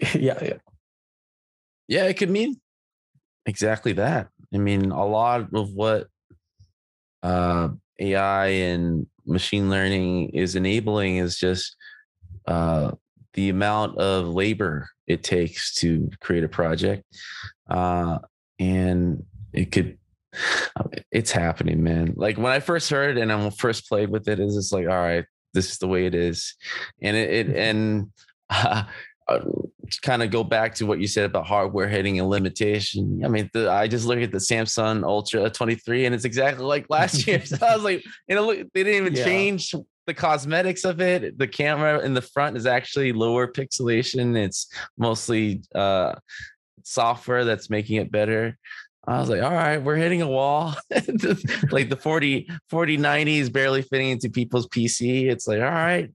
it could mean exactly that. I mean, a lot of what AI and machine learning is enabling is just the amount of labor it takes to create a project. And it could, it's happening, man. Like when I first heard and I first played with it, it's just like, all right, this is the way it is. And kind of go back to what you said about hardware hitting a limitation. I mean, I just look at the Samsung Ultra 23 and it's exactly like last year. So I was like, you know, look, they didn't even change the cosmetics of it. The camera in the front is actually lower pixelation. It's mostly software that's making it better. I was like, all right, we're hitting a wall. Like the 4090 is barely fitting into people's PC. It's like, all right,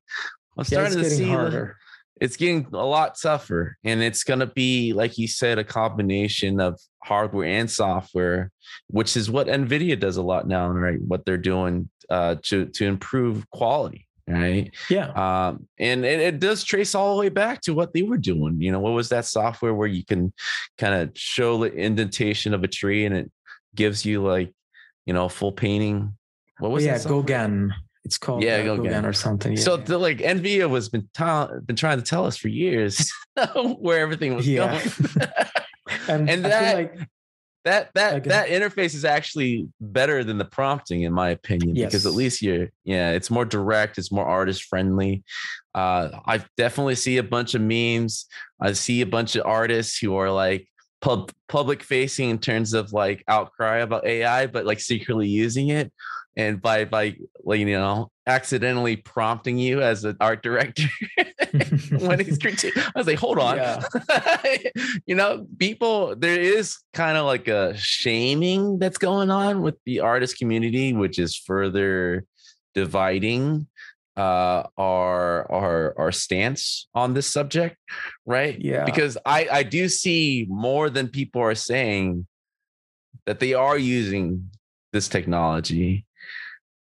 I'm starting to see harder. It's getting a lot tougher, and it's going to be, like you said, a combination of hardware and software, which is what NVIDIA does a lot now, right? What they're doing to improve quality, right? Yeah. And it does trace all the way back to what they were doing. You know, what was that software where you can kind of show the indentation of a tree and it gives you like, you know, full painting. What was that software? Gogan. It's called Go Again or something. Yeah, like NVIDIA has been trying to tell us for years where everything was going. and that interface is actually better than the prompting, in my opinion, because at least it's more direct. It's more artist friendly. I definitely see a bunch of memes. I see a bunch of artists who are like public facing in terms of like outcry about AI, but like secretly using it. And by accidentally prompting you as an art director when he's critiquing, I was like, hold on. Yeah. You know, people, there is kind of like a shaming that's going on with the artist community, which is further dividing our stance on this subject, right? Yeah. Because I do see more than people are saying that they are using this technology,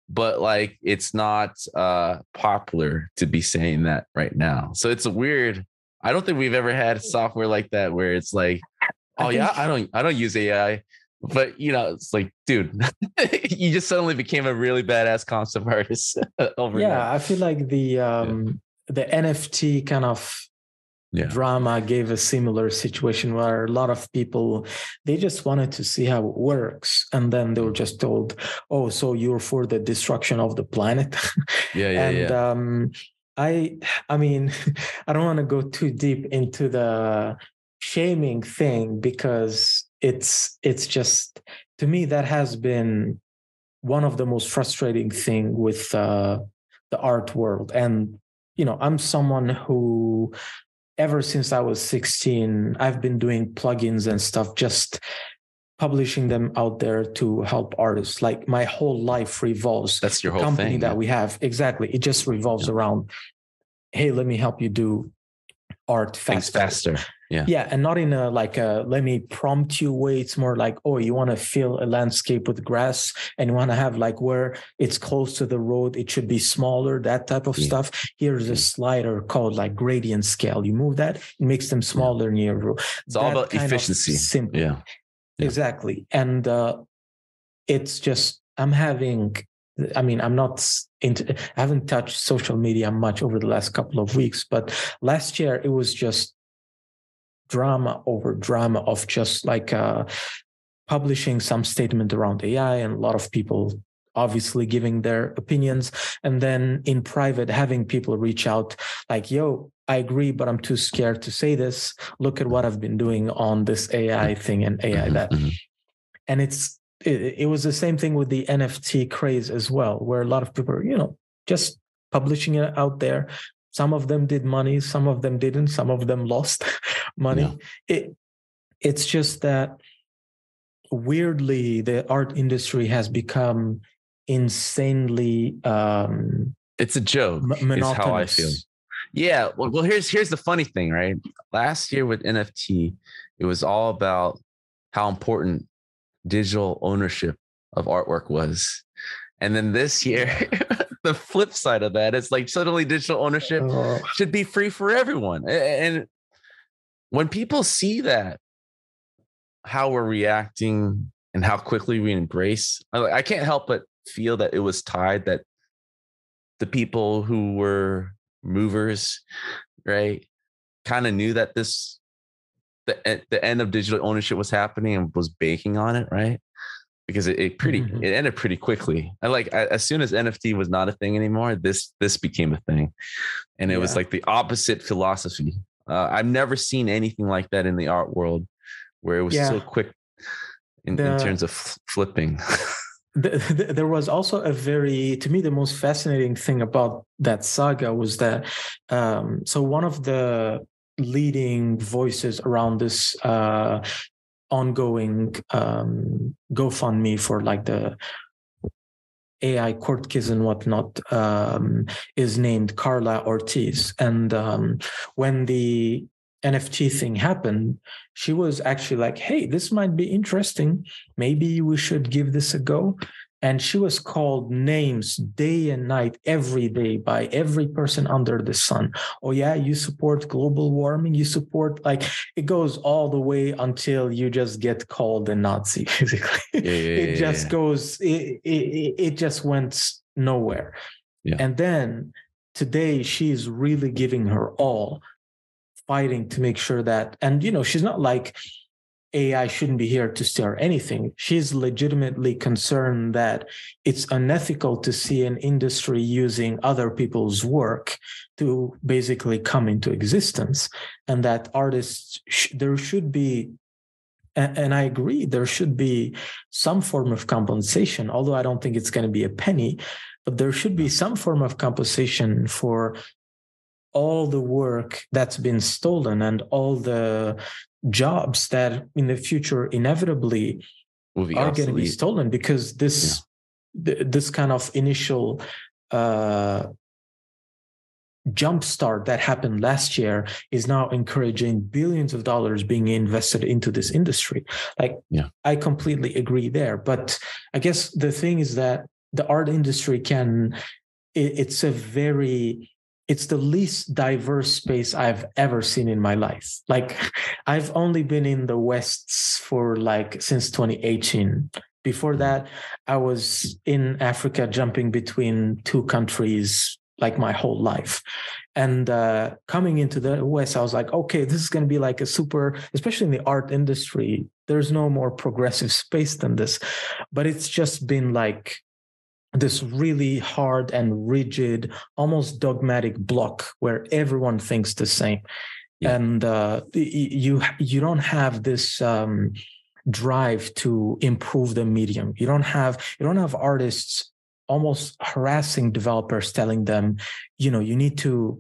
but like it's not popular to be saying that right now. So it's a weird, I don't think we've ever had software like that where it's like, I don't use AI, but you know, it's like, dude, you just suddenly became a really badass concept artist overnight. Yeah, I feel like the NFT kind of drama gave a similar situation where a lot of people, they just wanted to see how it works. And then they were just told, oh, so you're for the destruction of the planet. And I mean, I don't want to go too deep into the shaming thing, because it's just, to me, that has been one of the most frustrating thing with the art world. And, you know, I'm someone who, ever since I was 16, I've been doing plugins and stuff, just publishing them out there to help artists. Like my whole life revolves. That's your whole company thing, that we have. Exactly. It just revolves around, hey, let me help you do art faster. Yeah. And not in a, like a, let me prompt you way. It's more like, oh, you want to fill a landscape with grass and you want to have like where it's close to the road, it should be smaller, that type of stuff. Here's a slider called like gradient scale. You move that, it makes them smaller near road. It's all about efficiency. Simple. Yeah. Exactly. And it's just, I haven't touched social media much over the last couple of weeks, but last year it was just drama over drama of just like publishing some statement around AI and a lot of people obviously giving their opinions. And then in private, having people reach out like, yo, I agree, but I'm too scared to say this. Look at what I've been doing on this AI thing and AI that. And it was the same thing with the NFT craze as well, where a lot of people are, just publishing it out there. Some of them did money, some of them didn't, some of them lost money. Yeah. It's just that weirdly, the art industry has become insanely it's a joke, monotonous. Is how I feel. Yeah. Well, here's the funny thing, right? Last year with NFT, it was all about how important digital ownership of artwork was. And then this year, the flip side of that is like suddenly digital ownership should be free for everyone. And when people see that, how we're reacting and how quickly we embrace, I can't help but feel that it was tied that the people who were movers, right, kind of knew that the end of digital ownership was happening and was banking on it, right? Because it ended pretty quickly. As soon as NFT was not a thing anymore, this became a thing, and it was like the opposite philosophy. I've never seen anything like that in the art world, where it was so quick in terms of flipping. There was also to me, the most fascinating thing about that saga was that, so one of the leading voices around this ongoing GoFundMe for like the AI court case and whatnot is named Carla Ortiz. And when the NFT thing happened, she was actually like, hey, this might be interesting. Maybe we should give this a go. And she was called names day and night, every day, by every person under the sun. Oh, yeah, you support global warming. You support, it goes all the way until you just get called a Nazi, basically. It just went nowhere. Yeah. And then today, she's really giving her all, fighting to make sure that, and she's not like AI shouldn't be here to steer anything. She's legitimately concerned that it's unethical to see an industry using other people's work to basically come into existence, and that artists, there should be, and I agree, there should be some form of compensation, although I don't think it's going to be a penny, but there should be some form of compensation for all the work that's been stolen and all the jobs that in the future inevitably are going to be stolen, because this kind of initial jumpstart that happened last year is now encouraging billions of dollars being invested into this industry. I completely agree there. But I guess the thing is that the art industry it's the least diverse space I've ever seen in my life. I've only been in the West for since 2018. Before that, I was in Africa jumping between two countries my whole life. And coming into the West, I was like, okay, this is going to be like a super, especially in the art industry, there's no more progressive space than this. But it's just been this really hard and rigid, almost dogmatic block where everyone thinks the same. Yeah. And you don't have this drive to improve the medium. You don't have artists almost harassing developers, telling them, you need to,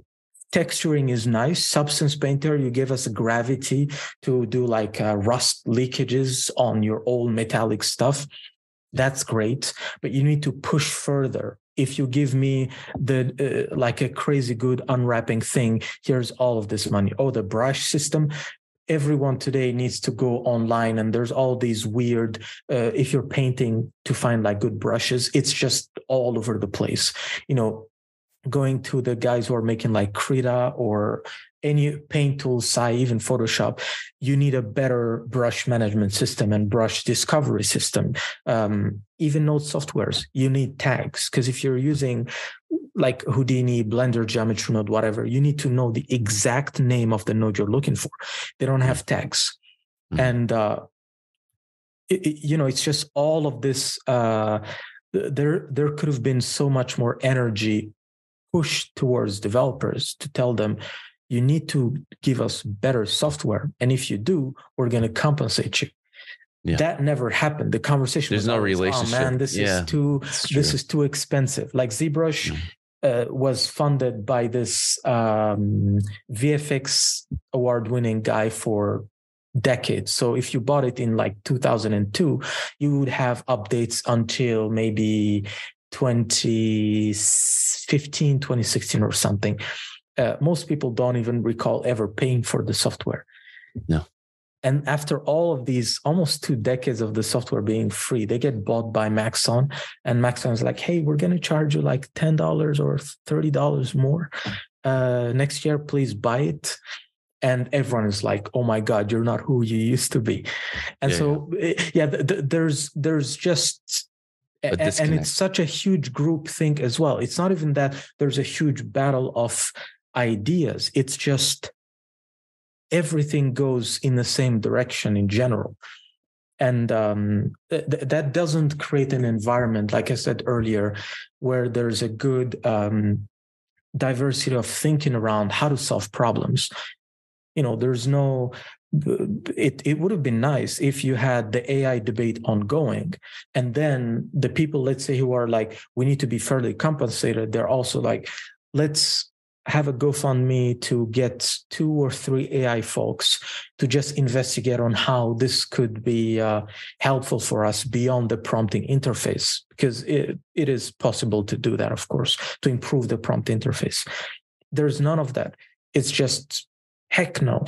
texturing is nice. Substance Painter, you give us gravity to do rust leakages on your old metallic stuff. That's great, but you need to push further. If you give me the a crazy good unwrapping thing, here's all of this money. Oh, the brush system. Everyone today needs to go online, and there's all these weird, if you're painting to find good brushes, it's just all over the place. Going to the guys who are making Krita or any paint tool, even Photoshop, you need a better brush management system and brush discovery system. Even Node softwares, you need tags, because if you're using Houdini, Blender, Geometry Node, whatever, you need to know the exact name of the node you're looking for. They don't have tags. Mm-hmm. And, it's just all of this. There could have been so much more energy pushed towards developers to tell them, you need to give us better software. And if you do, we're going to compensate you. Yeah. That never happened. The conversation was, there's no relationship. Oh man, this is too expensive. Like ZBrush was funded by this VFX award-winning guy for decades. So if you bought it in like 2002, you would have updates until maybe 2015, 2016 or something. Most people don't even recall ever paying for the software. No. And after all of these almost 2 decades of the software being free, they get bought by Maxon, and Maxon is like, hey, we're going to charge you like $10 or $30 more next year, please buy it. And everyone is like, oh my God, you're not who you used to be. And there's just, and it's such a huge group think as well. It's not even that there's a huge battle of ideas. It's just, everything goes in the same direction in general. And that doesn't create an environment, like I said earlier, where there's a good diversity of thinking around how to solve problems. You know, there's no, it would have been nice if you had the AI debate ongoing. And then the people, let's say, who are like, we need to be fairly compensated, they're also like, let's have a GoFundMe to get 2 or 3 AI folks to just investigate on how this could be helpful for us beyond the prompting interface, because it is possible to do that, of course, to improve the prompt interface. There's none of that. It's just, heck no.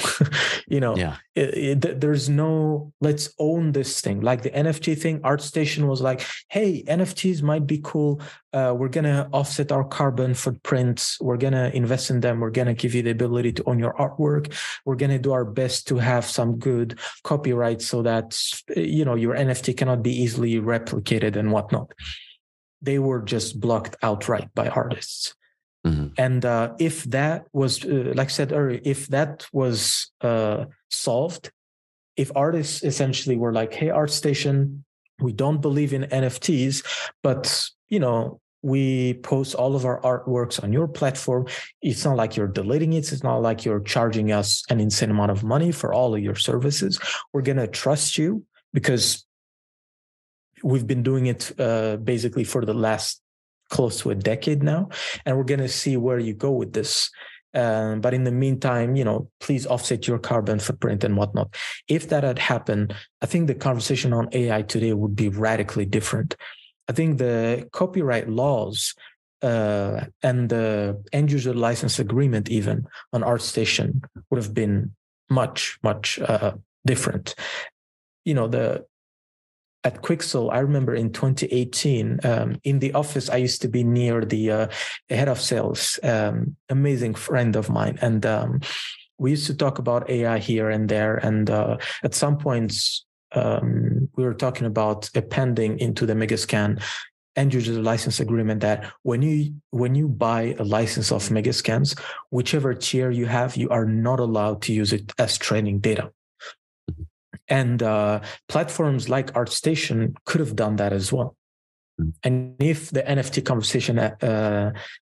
There's no, let's own this thing. Like the NFT thing, ArtStation was like, hey, NFTs might be cool. We're going to offset our carbon footprints. We're going to invest in them. We're going to give you the ability to own your artwork. We're going to do our best to have some good copyright so that, you know, your NFT cannot be easily replicated and whatnot. They were just blocked outright by artists. Mm-hmm. And if that was, like I said earlier, if that was solved, if artists essentially were like, hey, ArtStation, we don't believe in NFTs, but, you know, we post all of our artworks on your platform. It's not like you're deleting it. It's not like you're charging us an insane amount of money for all of your services. We're going to trust you because we've been doing it basically for the last close to a decade now, and we're going to see where you go with this. But in the meantime, you know, please offset your carbon footprint and whatnot. If that had happened, I think the conversation on AI today would be radically different. I think the copyright laws and the end user license agreement even on ArtStation would have been much, much different. You know, at Quixel, I remember in 2018, in the office, I used to be near the head of sales, amazing friend of mine. And we used to talk about AI here and there. And at some points, we were talking about appending into the Mega Scan end user license agreement that when you buy a license of Mega Scans, whichever tier you have, you are not allowed to use it as training data. And platforms like ArtStation could have done that as well. And if the NFT conversation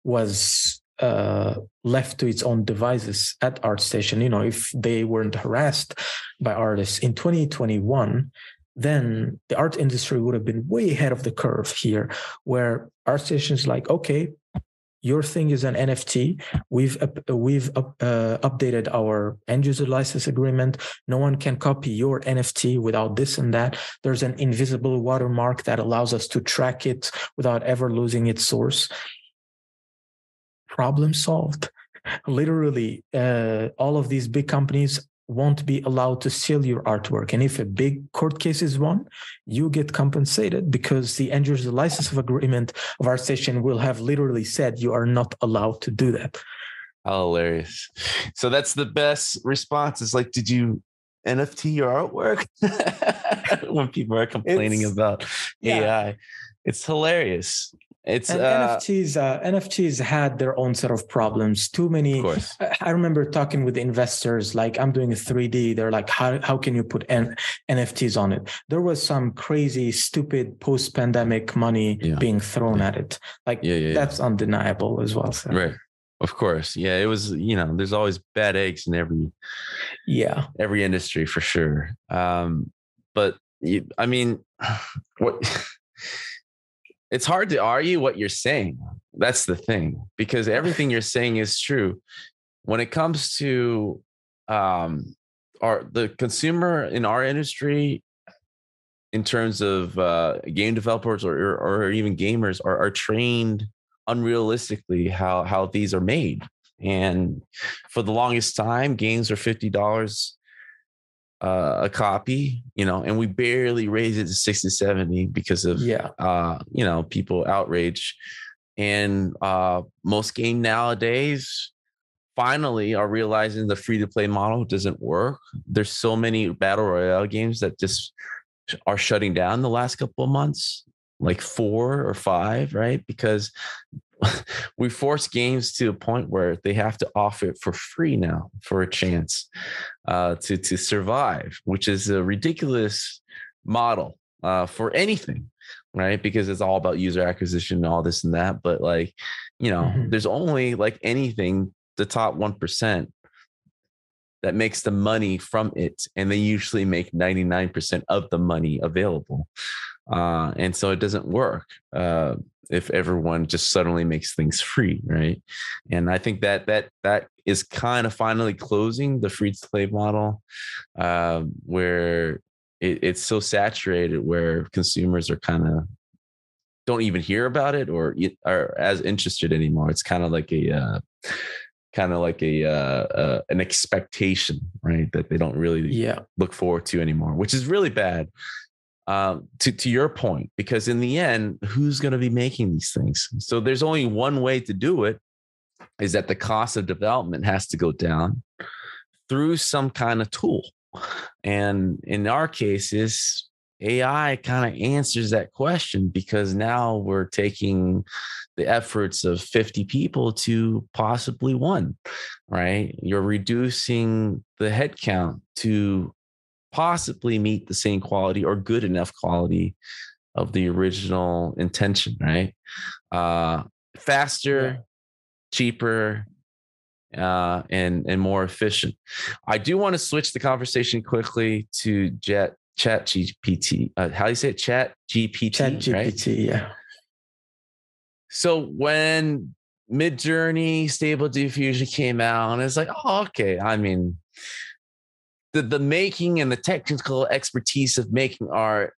was left to its own devices at ArtStation, you know, if they weren't harassed by artists in 2021, then the art industry would have been way ahead of the curve here, where ArtStation is like, okay, your thing is an NFT. We've updated our end user license agreement. No one can copy your NFT without this and that. There's an invisible watermark that allows us to track it without ever losing its source. Problem solved. Literally, all of these big companies won't be allowed to steal your artwork. And if a big court case is won, you get compensated because the end user license of agreement of ArtStation will have literally said you are not allowed to do that. Hilarious. So that's the best response. It's like, did you NFT your artwork? When people are complaining about AI, it's hilarious. It's, and NFTs had their own set of problems. Too many. I remember talking with investors, like, I'm doing a 3D. They're like, how can you put NFTs on it? There was some crazy, stupid post-pandemic money being thrown at it. Like, that's undeniable as well. So. Right. Of course. Yeah. It was, you know, there's always bad eggs in every industry for sure. But I mean, what? It's hard to argue what you're saying. That's the thing, because everything you're saying is true. When it comes to the consumer in our industry, in terms of game developers or even gamers, are trained unrealistically how these are made. And for the longest time, games are $50 a copy, you know, and we barely raised it to 60, 70 because of, you know, people outrage. And most game nowadays finally are realizing the free to play model doesn't work. There's so many battle royale games that just are shutting down the last couple of months, like 4 or 5, right? Because we force games to a point where they have to offer it for free now for a chance to survive, which is a ridiculous model for anything, right? Because it's all about user acquisition and all this and that. But like, you know, there's only like anything, the top 1% that makes the money from it. And they usually make 99% of the money available. And so it doesn't work if everyone just suddenly makes things free, right? And I think that is kind of finally closing the free-to-play model, where it's so saturated, where consumers are kind of don't even hear about it or are as interested anymore. It's kind of like an expectation, right, that they don't really look forward to anymore, which is really bad. To your point, because in the end, who's going to be making these things? So there's only one way to do it, is that the cost of development has to go down through some kind of tool. And in our cases, AI kind of answers that question, because now we're taking the efforts of 50 people to possibly one, right? You're reducing the headcount to possibly meet the same quality or good enough quality of the original intention, right? Faster, cheaper, and more efficient. I do want to switch the conversation quickly to ChatGPT. How do you say it? ChatGPT. ChatGPT, right? Yeah. So when Midjourney, Stable Diffusion came out, and it's like, oh, okay. I mean, the making and the technical expertise of making art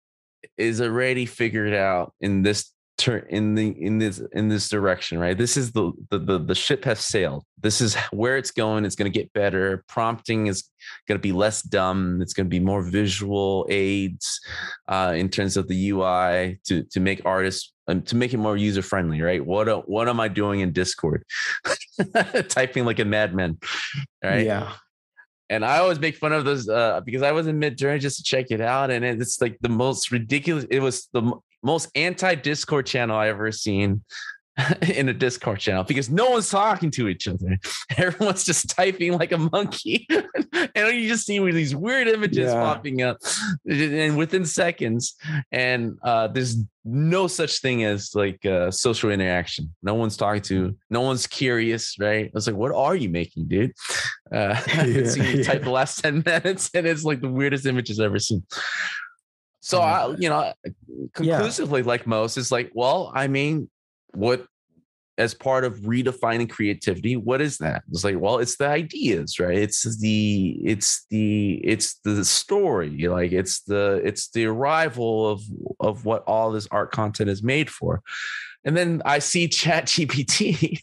is already figured out in this this direction, right? This is the ship has sailed. This is where it's going. It's going to get better. Prompting is going to be less dumb. It's going to be more visual aids in terms of the UI to make artists, to make it more user friendly, right? What am I doing in Discord? Typing like a madman, right? Yeah. And I always make fun of those because I was in Midjourney just to check it out. And it's like the most ridiculous. It was the most anti-Discord channel I ever seen in a Discord channel, because no one's talking to each other. Everyone's just typing like a monkey. And you just see these weird images popping up and within seconds. And there's no such thing as like social interaction. No one's talking to, no one's curious, right? I was like, what are you making, dude? You type the last 10 minutes and it's like the weirdest images I've ever seen. So I, you know, conclusively, like most, it's like, well, I mean, what, as part of redefining creativity, what is that? It's like, well, it's the ideas, right? It's the story, like it's the arrival of what all this art content is made for. And then I see ChatGPT,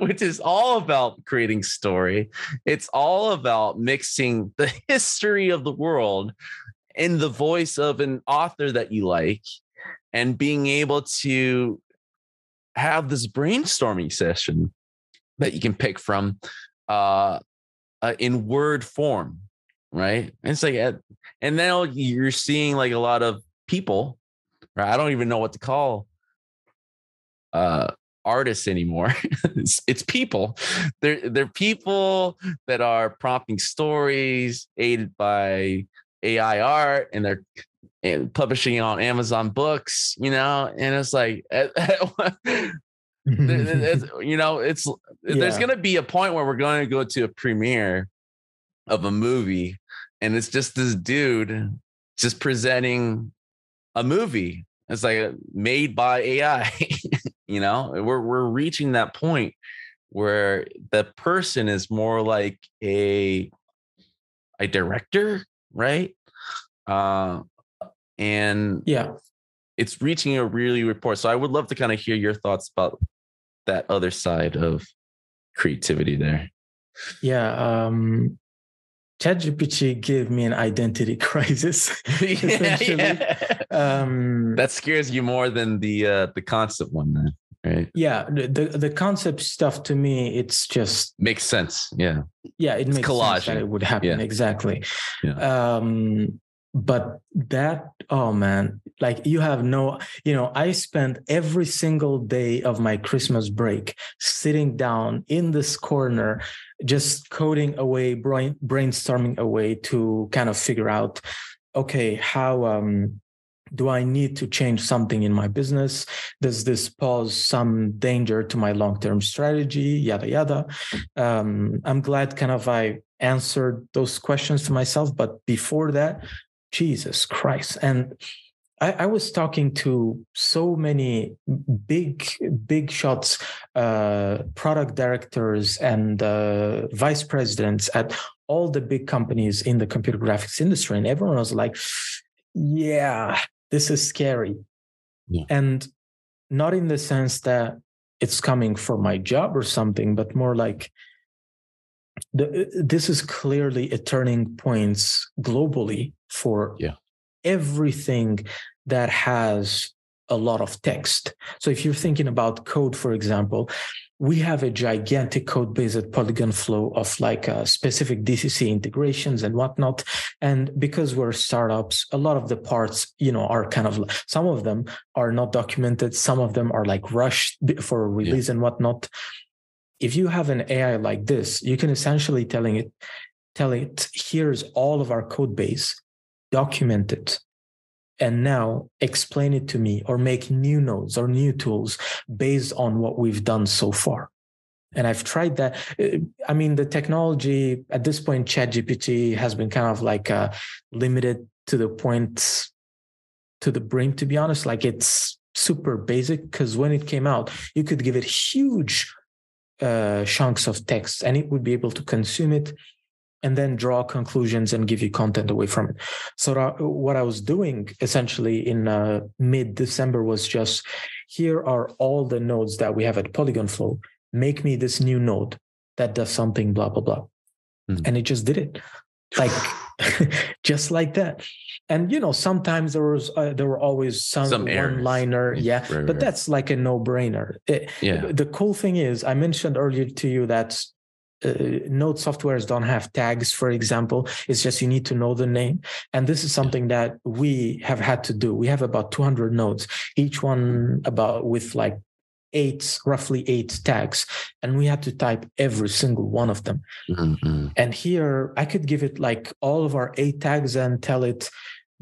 which is all about creating story. It's all about mixing the history of the world in the voice of an author that you like, and being able to have this brainstorming session that you can pick from in word form, right? And it's like, and now you're seeing like a lot of people, right? I don't even know what to call artists anymore. it's people. They're people that are prompting stories aided by AI art, and they're publishing on Amazon books, you know. And it's like, you know, there's going to be a point where we're going to go to a premiere of a movie, and it's just this dude just presenting a movie. It's like made by AI. You know, we're reaching that point where the person is more like a director, right? And yeah, it's reaching a really report. So I would love to kind of hear your thoughts about that other side of creativity there. Yeah. ChatGPT gave me an identity crisis. Essentially. Yeah. That scares you more than the concept one, then, right? Yeah, the concept stuff to me, it's just makes sense. Yeah, yeah, it makes sense that it would happen. Yeah. Exactly. Yeah. But that, oh man, like you have no, you know, I spent every single day of my Christmas break sitting down in this corner, just coding away, brainstorming away to kind of figure out, okay, how do I need to change something in my business? Does this pose some danger to my long-term strategy? Yada, yada. I'm glad kind of I answered those questions to myself, but before that, Jesus Christ. And I was talking to so many big shots, product directors and vice presidents at all the big companies in the computer graphics industry. And everyone was like, yeah, this is scary. Yeah. And not in the sense that it's coming for my job or something, but more like, this is clearly a turning point globally for everything that has a lot of text. So if you're thinking about code, for example, we have a gigantic code base at Polygon Flow of like specific DCC integrations and whatnot. And because we're startups, a lot of the parts, you know, are kind of, some of them are not documented. Some of them are like rushed for release and whatnot. If you have an AI like this, you can essentially tell it, here's all of our code base, document it, and now explain it to me or make new nodes or new tools based on what we've done so far. And I've tried that. I mean, the technology at this point, ChatGPT has been kind of like limited to the point, to the brim, to be honest. Like it's super basic because when it came out, you could give it huge chunks of text and it would be able to consume it and then draw conclusions and give you content away from it. So what I was doing essentially in mid-December was just, here are all the nodes that we have at Polygon Flow. Make me this new node that does something, blah, blah, blah. Mm-hmm. And it just did it. Like, just like that. And, you know, sometimes there were always some one-liner. Yeah. Right. But that's like a no-brainer. The cool thing is, I mentioned earlier to you that node softwares don't have tags, for example. It's just you need to know the name. And this is something that we have had to do. We have about 200 nodes, each one with like roughly eight tags, and we had to type every single one of them. Mm-hmm. And here I could give it like all of our 8 tags and tell it,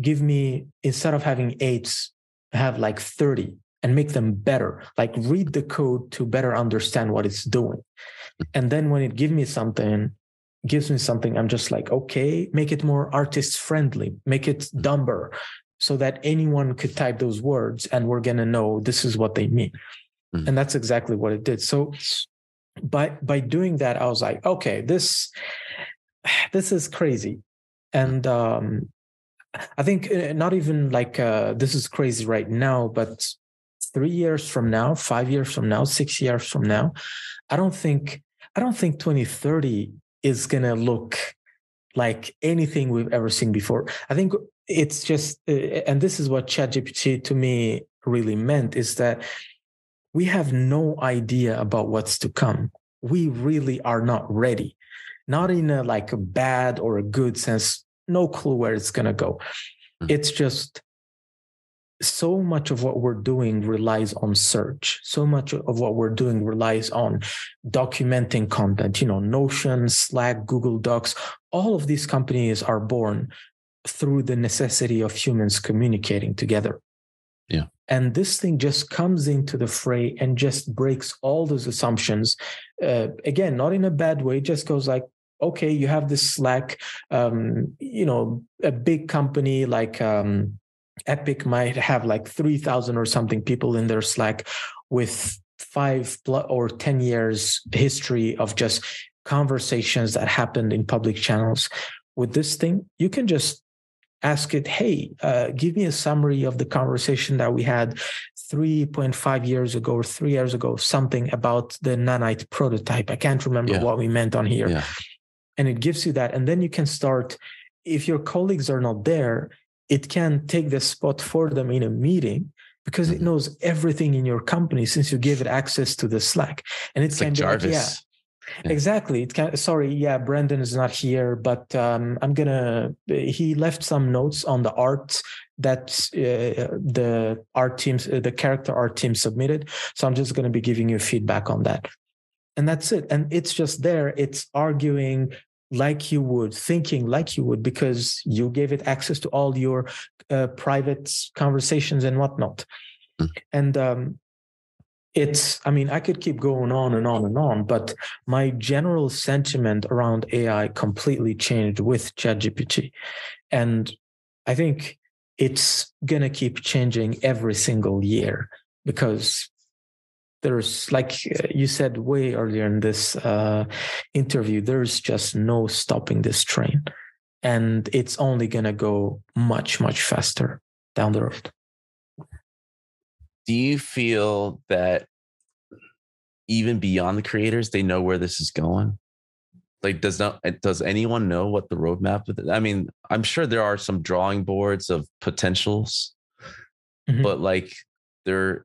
give me, instead of having 8, have like 30 and make them better, like read the code to better understand what it's doing. And then when it gives me something, I'm just like, okay, make it more artist friendly, make it dumber so that anyone could type those words and we're going to know this is what they mean. And that's exactly what it did. So by doing that, I was like, okay, this is crazy. And I think not even like this is crazy right now, but 3 years from now, 5 years from now, 6 years from now, I don't think 2030 is going to look like anything we've ever seen before. I think it's just, and this is what ChatGPT to me really meant, is that we have no idea about what's to come. We really are not ready. Not in a like a bad or a good sense, no clue where it's going to go. Mm-hmm. It's just so much of what we're doing relies on search. So much of what we're doing relies on documenting content, you know, Notion, Slack, Google Docs. All of these companies are born through the necessity of humans communicating together. Yeah. And this thing just comes into the fray and just breaks all those assumptions. Again, not in a bad way, just goes like, okay, you have this Slack, a big company like Epic might have like 3,000 or something people in their Slack with 5 or 10 years history of just conversations that happened in public channels. With this thing, you can just ask it, hey, give me a summary of the conversation that we had 3.5 years ago or 3 years ago, something about the nanite prototype. I can't remember what we meant on here. Yeah. And it gives you that. And then you can start, if your colleagues are not there, it can take the spot for them in a meeting because it knows everything in your company since you gave it access to the Slack. And it's like Jarvis. Yeah. Exactly. It can. Sorry. Yeah. Brandon is not here, but he left some notes on the art that the art teams, the character art team submitted. So I'm just going to be giving you feedback on that. And that's it. And it's just there. It's arguing like you would, thinking like you would, because you gave it access to all your private conversations and whatnot. And, I could keep going on and on and on, but my general sentiment around AI completely changed with ChatGPT. And I think it's going to keep changing every single year because there's, like you said way earlier in this interview, there's just no stopping this train. And it's only going to go much, much faster down the road. Do you feel that even beyond the creators, they know where this is going? Like, does anyone know what the roadmap is? I mean, I'm sure there are some drawing boards of potentials, but like they're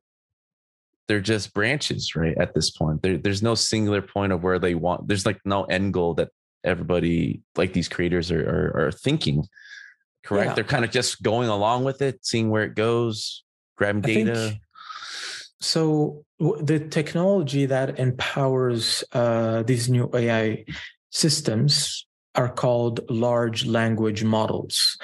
just branches, right? At this point, there's no singular point of where they want. There's like no end goal that everybody, like these creators, are thinking. Correct? Yeah. They're kind of just going along with it, seeing where it goes, grabbing data. So the technology that empowers these new AI systems are called large language models.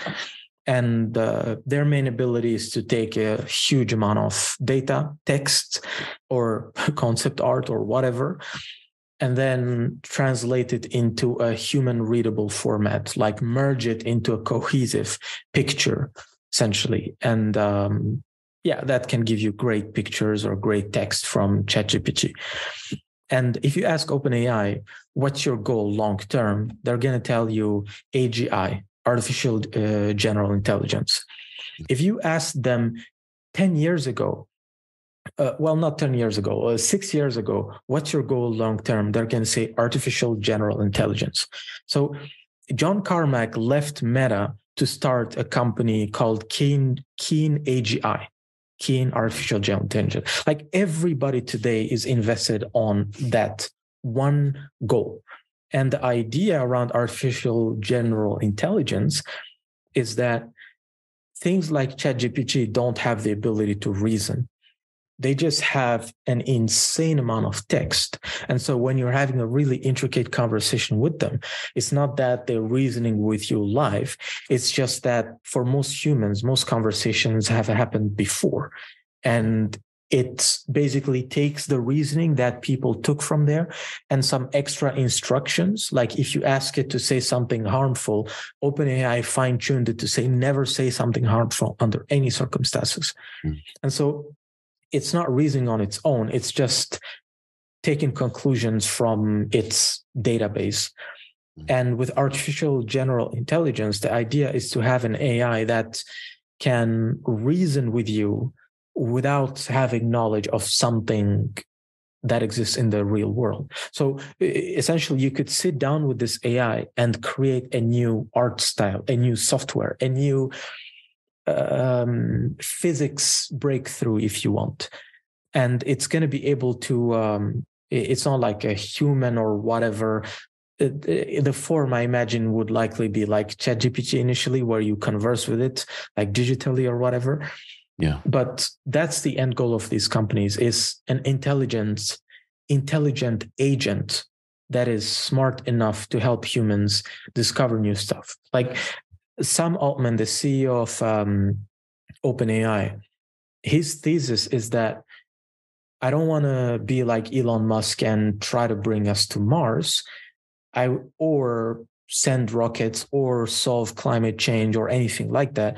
And their main ability is to take a huge amount of data, text, or concept art or whatever, and then translate it into a human readable format, like merge it into a cohesive picture, essentially. And that can give you great pictures or great text from ChatGPT. And if you ask OpenAI, what's your goal long-term? They're going to tell you AGI, artificial general intelligence. If you ask them 10 years ago, 6 years ago, what's your goal long-term? They're going to say artificial general intelligence. So John Carmack left Meta to start a company called Keen AGI. Keen artificial general intelligence. Like everybody today is invested on that one goal. And the idea around artificial general intelligence is that things like ChatGPT don't have the ability to reason. They just have an insane amount of text. And so when you're having a really intricate conversation with them, it's not that they're reasoning with you live. It's just that for most humans, most conversations have happened before. And it basically takes the reasoning that people took from there and some extra instructions. Like if you ask it to say something harmful, OpenAI fine-tuned it to say, never say something harmful under any circumstances. And so it's not reasoning on its own. It's just taking conclusions from its database. And with artificial general intelligence, the idea is to have an AI that can reason with you without having knowledge of something that exists in the real world. So essentially, you could sit down with this AI and create a new art style, a new software, a new physics breakthrough, if you want. And it's going to be able to, it's not like a human or whatever. The form I imagine would likely be like ChatGPT initially, where you converse with it, like digitally or whatever. Yeah. But that's the end goal of these companies, is an intelligent agent that is smart enough to help humans discover new stuff. Like Sam Altman, the CEO of OpenAI, his thesis is that I don't want to be like Elon Musk and try to bring us to Mars. or send rockets or solve climate change or anything like that.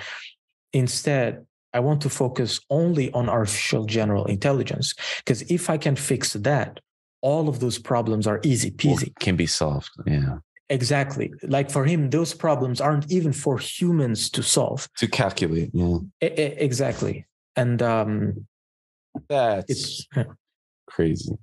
Instead, I want to focus only on artificial general intelligence, because if I can fix that, all of those problems are easy peasy. Or can be solved. Yeah. Exactly. Like for him, those problems aren't even for humans to solve. To calculate. Yeah. Exactly. And that's crazy.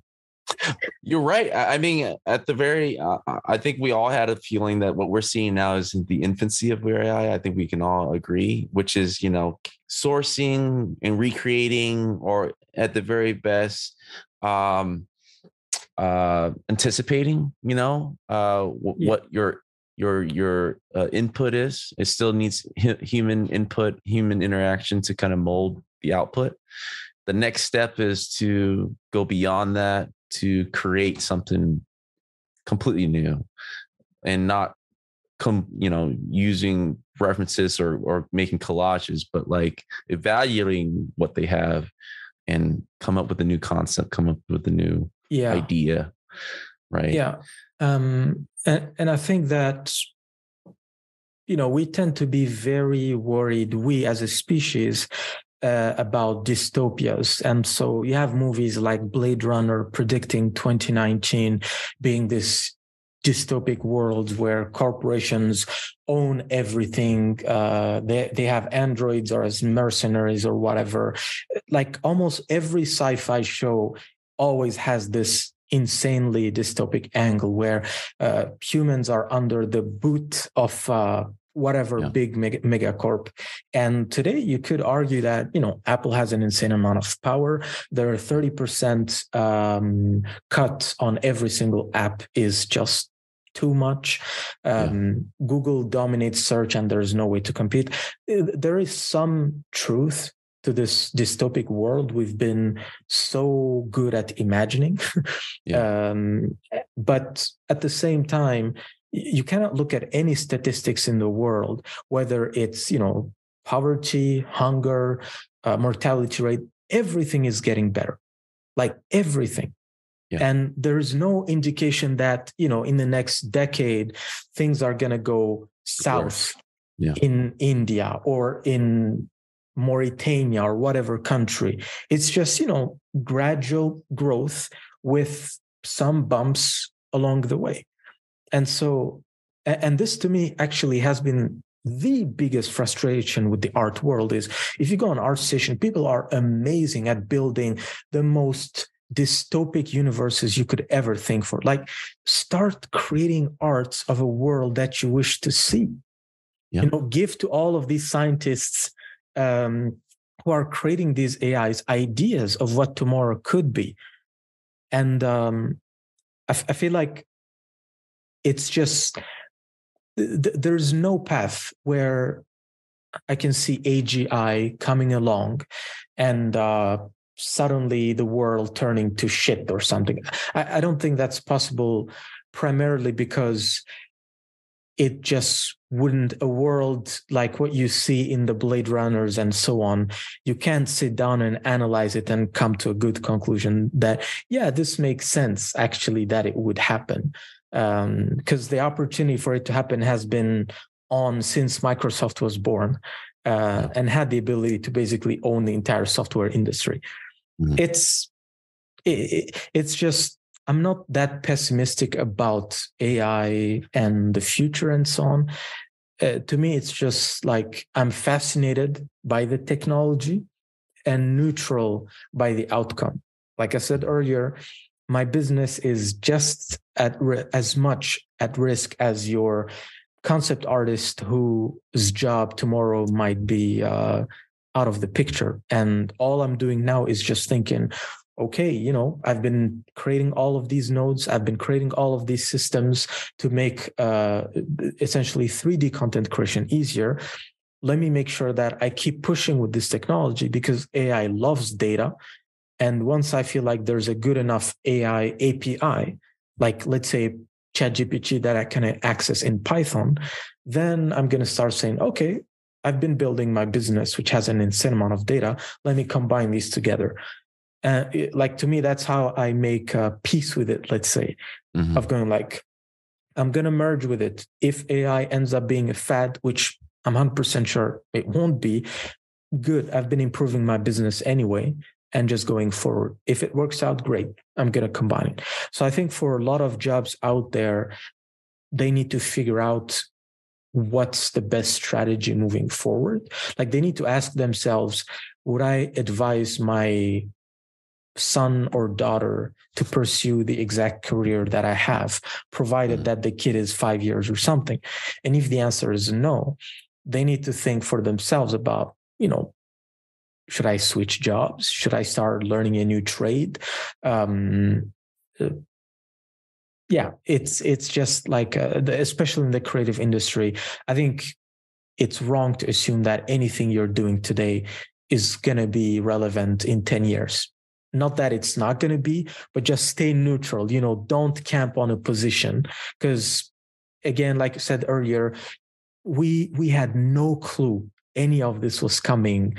You're right. I mean, at the very, I think we all had a feeling that what we're seeing now is in the infancy of AI. I think we can all agree, which is, you know, sourcing and recreating, or at the very best, anticipating, you know, what your input is. It still needs human input, human interaction to kind of mold the output. The next step is to go beyond that, to create something completely new, and not using references or making collages, but like evaluating what they have and come up with a new concept, come up with a new idea. Right. Yeah. And I think that, you know, we tend to be very worried, we as a species, about dystopias. And so you have movies like Blade Runner predicting 2019 being this dystopic world where corporations own everything. They have androids or as mercenaries or whatever. Like almost every sci-fi show always has this insanely dystopic angle where humans are under the boot of whatever big megacorp. And today you could argue that, you know, Apple has an insane amount of power. There are 30% cut on every single app is just too much. Google dominates search and there's no way to compete. There is some truth to this dystopic world we've been so good at imagining. But at the same time, you cannot look at any statistics in the world, whether it's, you know, poverty, hunger, mortality rate, everything is getting better, like everything. Yeah. And there is no indication that, you know, in the next decade, things are going to go south in India or in Mauritania or whatever country. It's just, you know, gradual growth with some bumps along the way. And so, and this to me actually has been the biggest frustration with the art world is if you go on ArtStation, people are amazing at building the most dystopic universes you could ever think for. Like start creating arts of a world that you wish to see, you know, give to all of these scientists who are creating these AIs ideas of what tomorrow could be. And I feel like it's just, there's no path where I can see AGI coming along and suddenly the world turning to shit or something. I don't think that's possible, primarily because it just wouldn't, a world like what you see in the Blade Runners and so on, you can't sit down and analyze it and come to a good conclusion that, yeah, this makes sense actually that it would happen. Because the opportunity for it to happen has been on since Microsoft was born and had the ability to basically own the entire software industry. It's just, I'm not that pessimistic about AI and the future and so on. To me, it's just like I'm fascinated by the technology and neutral by the outcome. Like I said earlier, my business is just as much at risk as your concept artist whose job tomorrow might be out of the picture. And all I'm doing now is just thinking, okay, you know, I've been creating all of these nodes. I've been creating all of these systems to make essentially 3D content creation easier. Let me make sure that I keep pushing with this technology because AI loves data. And once I feel like there's a good enough AI API, like let's say ChatGPT that I can access in Python, then I'm going to start saying, okay, I've been building my business, which has an insane amount of data. Let me combine these together. Like to me, that's how I make peace with it, let's say, of going like, I'm going to merge with it. If AI ends up being a fad, which I'm 100% sure it won't be, good. I've been improving my business anyway and just going forward. If it works out, great. I'm going to combine it. So I think for a lot of jobs out there, they need to figure out what's the best strategy moving forward. Like they need to ask themselves, would I advise my son or daughter to pursue the exact career that I have, provided that the kid is 5 years or something? And if the answer is no, they need to think for themselves about, you know, should I switch jobs? Should I start learning a new trade? Yeah, it's just like, especially in the creative industry, I think it's wrong to assume that anything you're doing today is going to be relevant in 10 years. Not that it's not going to be, but just stay neutral. You know, don't camp on a position because, again, like I said earlier, we had no clue any of this was coming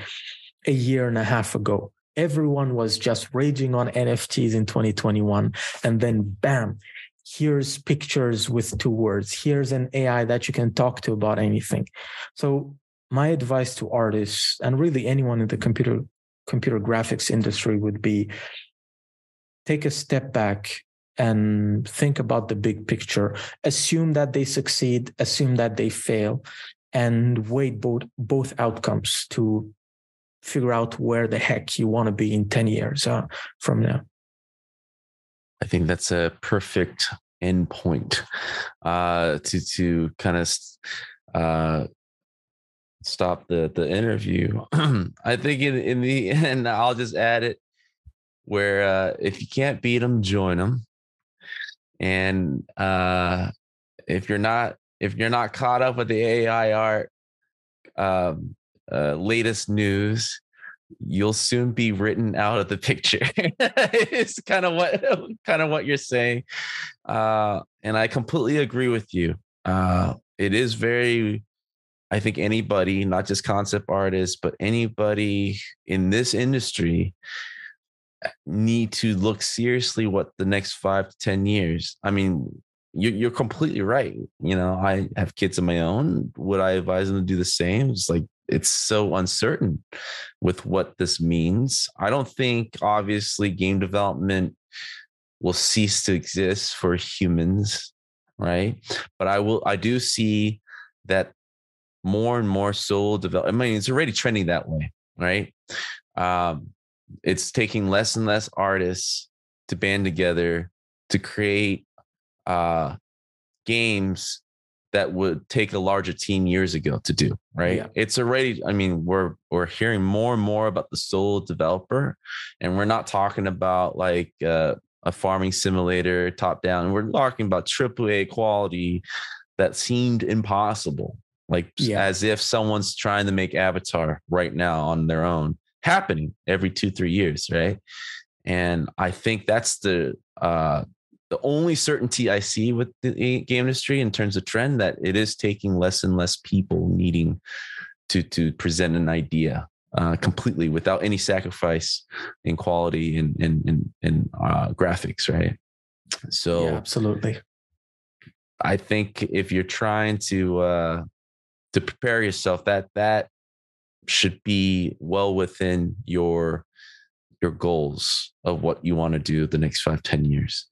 a year and a half ago. Everyone was just raging on NFTs in 2021, and then bam, here's pictures with two words. Here's an AI that you can talk to about anything. So my advice to artists and really anyone in the computer graphics industry would be take a step back and think about the big picture. Assume that they succeed, assume that they fail, and weigh both outcomes to figure out where the heck you want to be in 10 years from now. I think that's a perfect endpoint to kind of stop the interview. I think in the end, I'll just add it where if you can't beat them, join them. And if you're not caught up with the AI art latest news, you'll soon be written out of the picture. It's kind of what you're saying, and I completely agree with you. It is very, I think anybody, not just concept artists, but anybody in this industry need to look seriously what the next 5 to 10 years. I mean, you're completely right. You know, I have kids of my own. Would I advise them to do the same? It's like, it's so uncertain with what this means. I don't think, obviously, game development will cease to exist for humans, right? But I do see that more and more soul development. I mean, it's already trending that way, right? It's taking less and less artists to band together to create games that would take a larger team years ago to do, right? Yeah. It's already. I mean, we're hearing more and more about the soul developer, and we're not talking about like a farming simulator top down. We're talking about AAA quality that seemed impossible. Like as if someone's trying to make Avatar right now on their own, happening every 2-3 years, right? And I think that's the only certainty I see with the game industry in terms of trend, that it is taking less and less people needing to present an idea completely without any sacrifice in quality and graphics, right? So yeah, absolutely. I think if you're trying to prepare yourself, that should be well within your goals of what you want to do the next 5-10 years.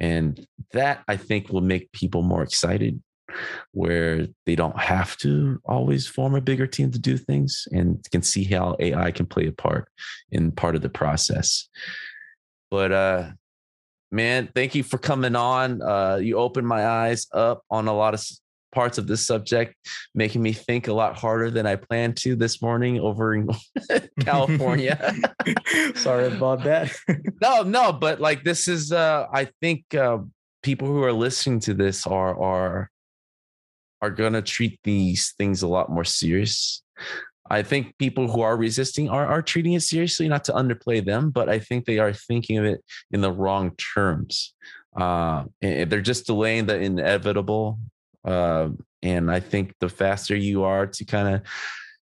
And that I think will make people more excited, where they don't have to always form a bigger team to do things and can see how AI can play a part in part of the process. But, man, thank you for coming on. You opened my eyes up on a lot of parts of this subject, making me think a lot harder than I planned to this morning over in California. Sorry about that. No, but like this is, I think people who are listening to this are going to treat these things a lot more serious. I think people who are resisting are treating it seriously, not to underplay them, but I think they are thinking of it in the wrong terms. They're just delaying the inevitable. And I think the faster you are to kind of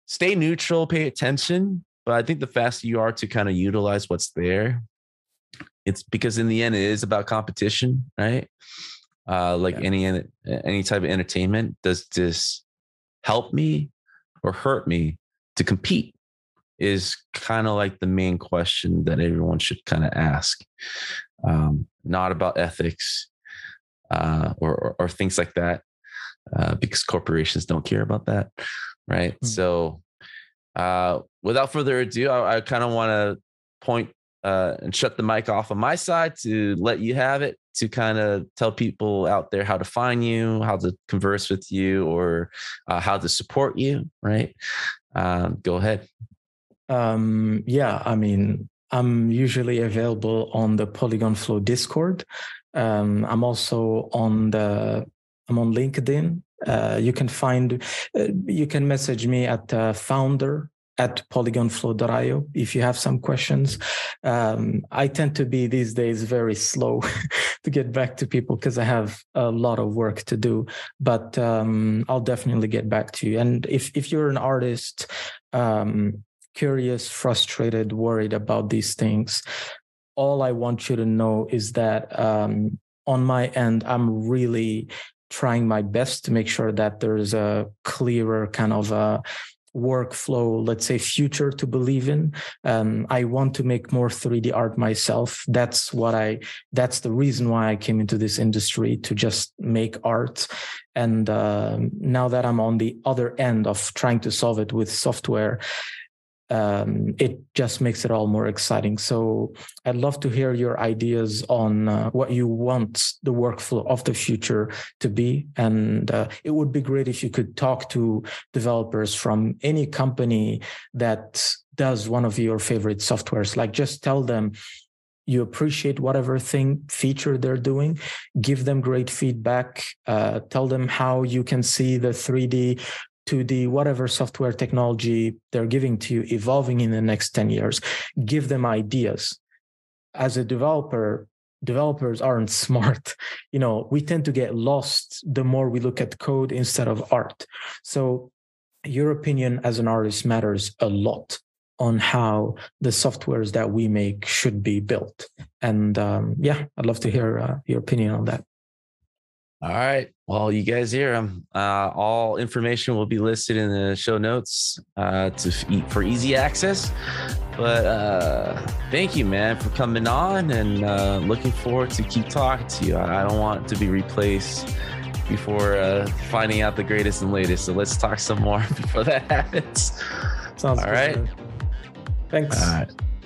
stay neutral, pay attention, but I think the faster you are to kind of utilize what's there, it's because in the end, it is about competition, right? any type of entertainment? Does this help me or hurt me to compete? Is kind of like the main question that everyone should kind of ask. Not about ethics or things like that, because corporations don't care about that, right? Mm-hmm. So without further ado, I kind of want to point and shut the mic off on my side to let you have it, to kind of tell people out there how to find you, how to converse with you, or how to support you, right? Go ahead. I mean, I'm usually available on the Polygon Flow Discord. I'm also on LinkedIn. You can message me at founder@polygonflow.io if you have some questions. I tend to be these days very slow to get back to people because I have a lot of work to do, but I'll definitely get back to you. And if you're an artist, curious, frustrated, worried about these things, all I want you to know is that on my end, I'm really trying my best to make sure that there's a clearer kind of a workflow, let's say, future to believe in. I want to make more 3D art myself. That's the reason why I came into this industry, to just make art. And now that I'm on the other end of trying to solve it with software, it just makes it all more exciting. So I'd love to hear your ideas on what you want the workflow of the future to be. And it would be great if you could talk to developers from any company that does one of your favorite softwares. Like, just tell them you appreciate whatever feature they're doing, give them great feedback, tell them how you can see the 3D, 2D, whatever software technology they're giving to you evolving in the next 10 years. Give them ideas. As a developer, developers aren't smart. You know, we tend to get lost the more we look at code instead of art. So your opinion as an artist matters a lot on how the softwares that we make should be built. And I'd love to hear your opinion on that. All right. Well, you guys hear them. All information will be listed in the show notes for easy access. But thank you, man, for coming on, and looking forward to keep talking to you. I don't want to be replaced before finding out the greatest and latest. So let's talk some more before that happens. Sounds all right. Thanks. All right.